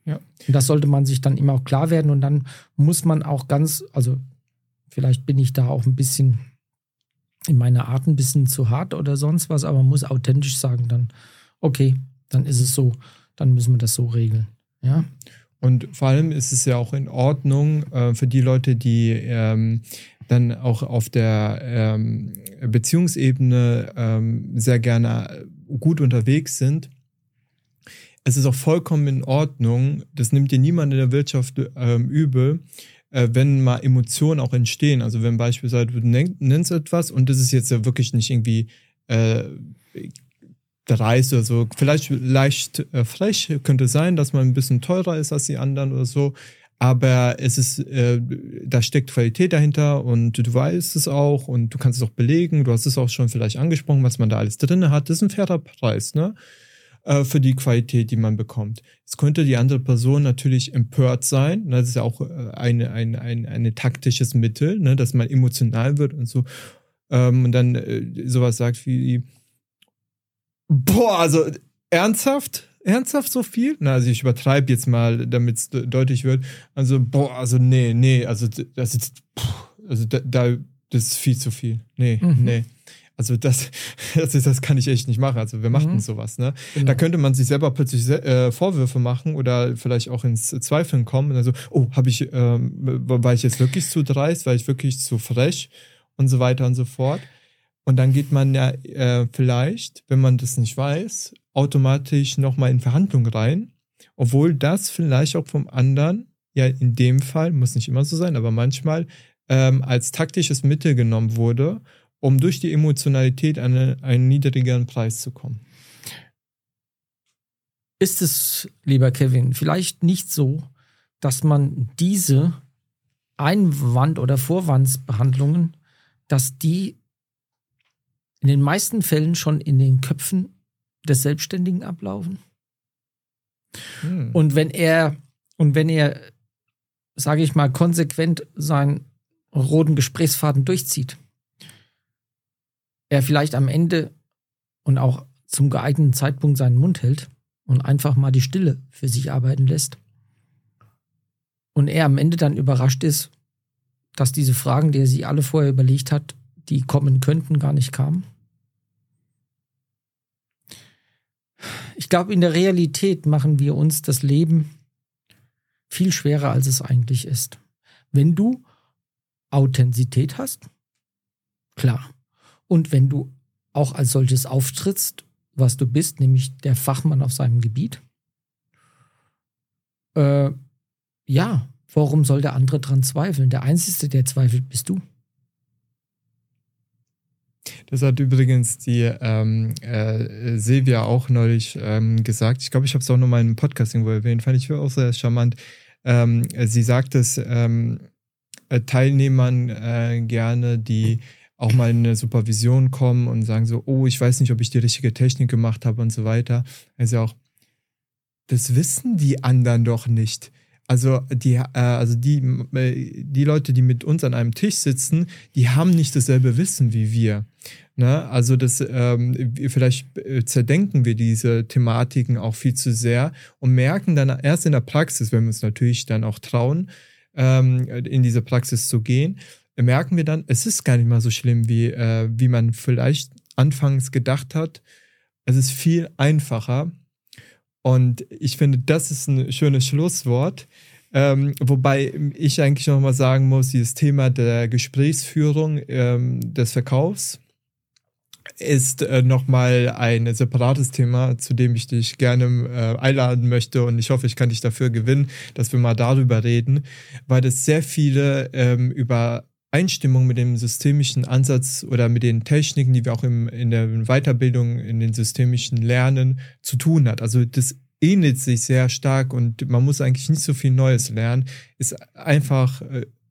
Ja. Und das sollte man sich dann immer auch klar werden und dann muss man auch vielleicht bin ich da auch ein bisschen in meiner Art ein bisschen zu hart oder sonst was, aber man muss authentisch sagen dann, okay, dann ist es so, dann müssen wir das so regeln. Ja. Und vor allem ist es ja auch in Ordnung für die Leute, die dann auch auf der Beziehungsebene sehr gerne gut unterwegs sind. Es ist auch vollkommen in Ordnung, das nimmt dir niemand in der Wirtschaft übel, wenn mal Emotionen auch entstehen. Also wenn beispielsweise du nennst etwas und das ist jetzt ja wirklich nicht irgendwie dreist oder so, vielleicht leicht frech, könnte sein, dass man ein bisschen teurer ist als die anderen oder so, aber es ist, da steckt Qualität dahinter und du weißt es auch und du kannst es auch belegen, du hast es auch schon vielleicht angesprochen, was man da alles drin hat, das ist ein fairer Preis, ne? Für die Qualität, die man bekommt. Es könnte die andere Person natürlich empört sein. Das ist ja auch ein taktisches Mittel, ne, dass man emotional wird und so. Und dann sowas sagt wie, boah, also ernsthaft so viel? Na, also ich übertreibe jetzt mal, damit es deutlich wird. Also, boah, also nee, also das ist, das ist viel zu viel. Nee. Also das kann ich echt nicht machen. Also wir machten sowas, ne? Genau. Da könnte man sich selber plötzlich Vorwürfe machen oder vielleicht auch ins Zweifeln kommen. Also, war ich jetzt wirklich zu dreist? War ich wirklich zu frech? Und so weiter und so fort. Und dann geht man ja vielleicht, wenn man das nicht weiß, automatisch nochmal in Verhandlung rein. Obwohl das vielleicht auch vom anderen, ja in dem Fall, muss nicht immer so sein, aber manchmal als taktisches Mittel genommen wurde, um durch die Emotionalität an einen niedrigeren Preis zu kommen. Ist es, lieber Kevin, vielleicht nicht so, dass man diese Einwand- oder Vorwandsbehandlungen, dass die in den meisten Fällen schon in den Köpfen des Selbstständigen ablaufen? Und wenn er, sage ich mal, konsequent sein roten Gesprächsfaden durchzieht, er vielleicht am Ende und auch zum geeigneten Zeitpunkt seinen Mund hält und einfach mal die Stille für sich arbeiten lässt und er am Ende dann überrascht ist, dass diese Fragen, die er sich alle vorher überlegt hat, die kommen könnten, gar nicht kamen. Ich glaube, in der Realität machen wir uns das Leben viel schwerer, als es eigentlich ist. Wenn du Authentizität hast, klar. Und wenn du auch als solches auftrittst, was du bist, nämlich der Fachmann auf seinem Gebiet, ja, warum soll der andere dran zweifeln? Der Einzige, der zweifelt, bist du. Das hat übrigens die Silvia auch neulich gesagt. Ich glaube, ich habe es auch nochmal in einem Podcast irgendwo erwähnt. Fand ich auch sehr charmant. Sie sagt, dass Teilnehmern gerne, die auch mal in eine Supervision kommen und sagen so, oh, ich weiß nicht, ob ich die richtige Technik gemacht habe und so weiter. Also auch, das wissen die anderen doch nicht. Also die Leute, die mit uns an einem Tisch sitzen, die haben nicht dasselbe Wissen wie wir. Ne? Also das, vielleicht zerdenken wir diese Thematiken auch viel zu sehr und merken dann erst in der Praxis, wenn wir uns natürlich dann auch trauen, in diese Praxis zu gehen, merken wir dann, es ist gar nicht mal so schlimm, wie man vielleicht anfangs gedacht hat. Es ist viel einfacher. Und ich finde, das ist ein schönes Schlusswort, wobei ich eigentlich nochmal sagen muss, dieses Thema der Gesprächsführung des Verkaufs ist nochmal ein separates Thema, zu dem ich dich gerne einladen möchte und ich hoffe, ich kann dich dafür gewinnen, dass wir mal darüber reden, weil es sehr viele Übereinstimmungen mit dem systemischen Ansatz oder mit den Techniken, die wir auch in der Weiterbildung, in den systemischen Lernen zu tun hat. Also das ähnelt sich sehr stark und man muss eigentlich nicht so viel Neues lernen. Ist einfach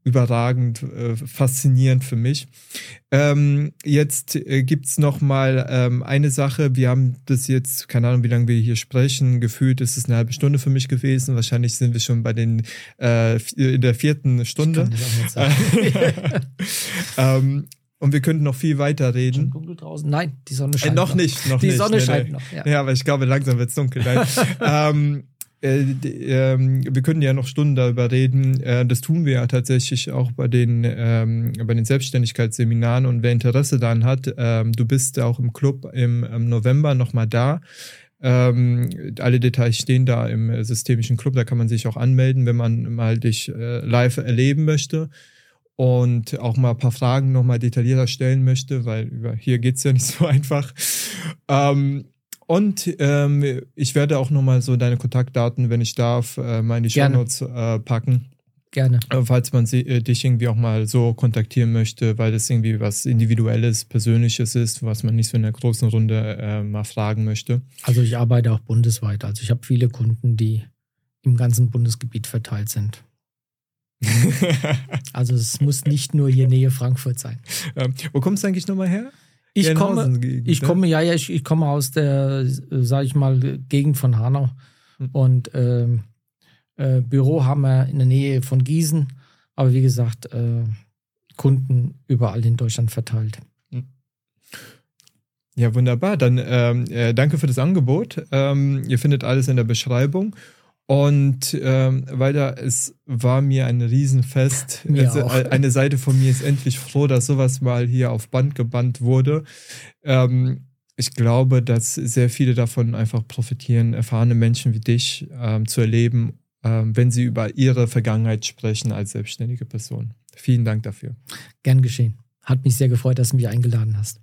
überragend, faszinierend für mich. Jetzt gibt es nochmal eine Sache. Wir haben das jetzt, keine Ahnung, wie lange wir hier sprechen. Gefühlt ist es eine halbe Stunde für mich gewesen. Wahrscheinlich sind wir schon bei den in der 4. Stunde. Ich kann nicht und wir könnten noch viel weiter reden. Schon dunkel draußen? Nein, die Sonne scheint noch. Noch nicht. Die Sonne scheint noch. Ja, aber ich glaube, langsam wird es dunkel. Wir können ja noch Stunden darüber reden. Das tun wir ja tatsächlich auch bei den Selbstständigkeitsseminaren. Und wer Interesse daran hat, du bist auch im Club im November nochmal da. Alle Details stehen da im systemischen Club. Da kann man sich auch anmelden, wenn man mal dich live erleben möchte. Und auch mal ein paar Fragen nochmal detaillierter stellen möchte, weil über hier geht es ja nicht so einfach. Und ich werde auch nochmal so deine Kontaktdaten, wenn ich darf, mal in die Shownotes packen. Gerne. Falls man dich irgendwie auch mal so kontaktieren möchte, weil das irgendwie was Individuelles, Persönliches ist, was man nicht so in der großen Runde mal fragen möchte. Also ich arbeite auch bundesweit. Also ich habe viele Kunden, die im ganzen Bundesgebiet verteilt sind. Also es muss nicht nur hier Nähe Frankfurt sein. Wo kommst du eigentlich nochmal her? Ich komme aus der, sage ich mal, Gegend von Hanau. Und Büro haben wir in der Nähe von Gießen. Aber wie gesagt, Kunden überall in Deutschland verteilt. Ja, wunderbar. Dann danke für das Angebot. Ihr findet alles in der Beschreibung. Und weiter, es war mir ein Riesenfest. Eine Seite von mir ist endlich froh, dass sowas mal hier auf Band gebannt wurde. Ich glaube, dass sehr viele davon einfach profitieren, erfahrene Menschen wie dich zu erleben, wenn sie über ihre Vergangenheit sprechen als selbstständige Person. Vielen Dank dafür. Gern geschehen. Hat mich sehr gefreut, dass du mich eingeladen hast.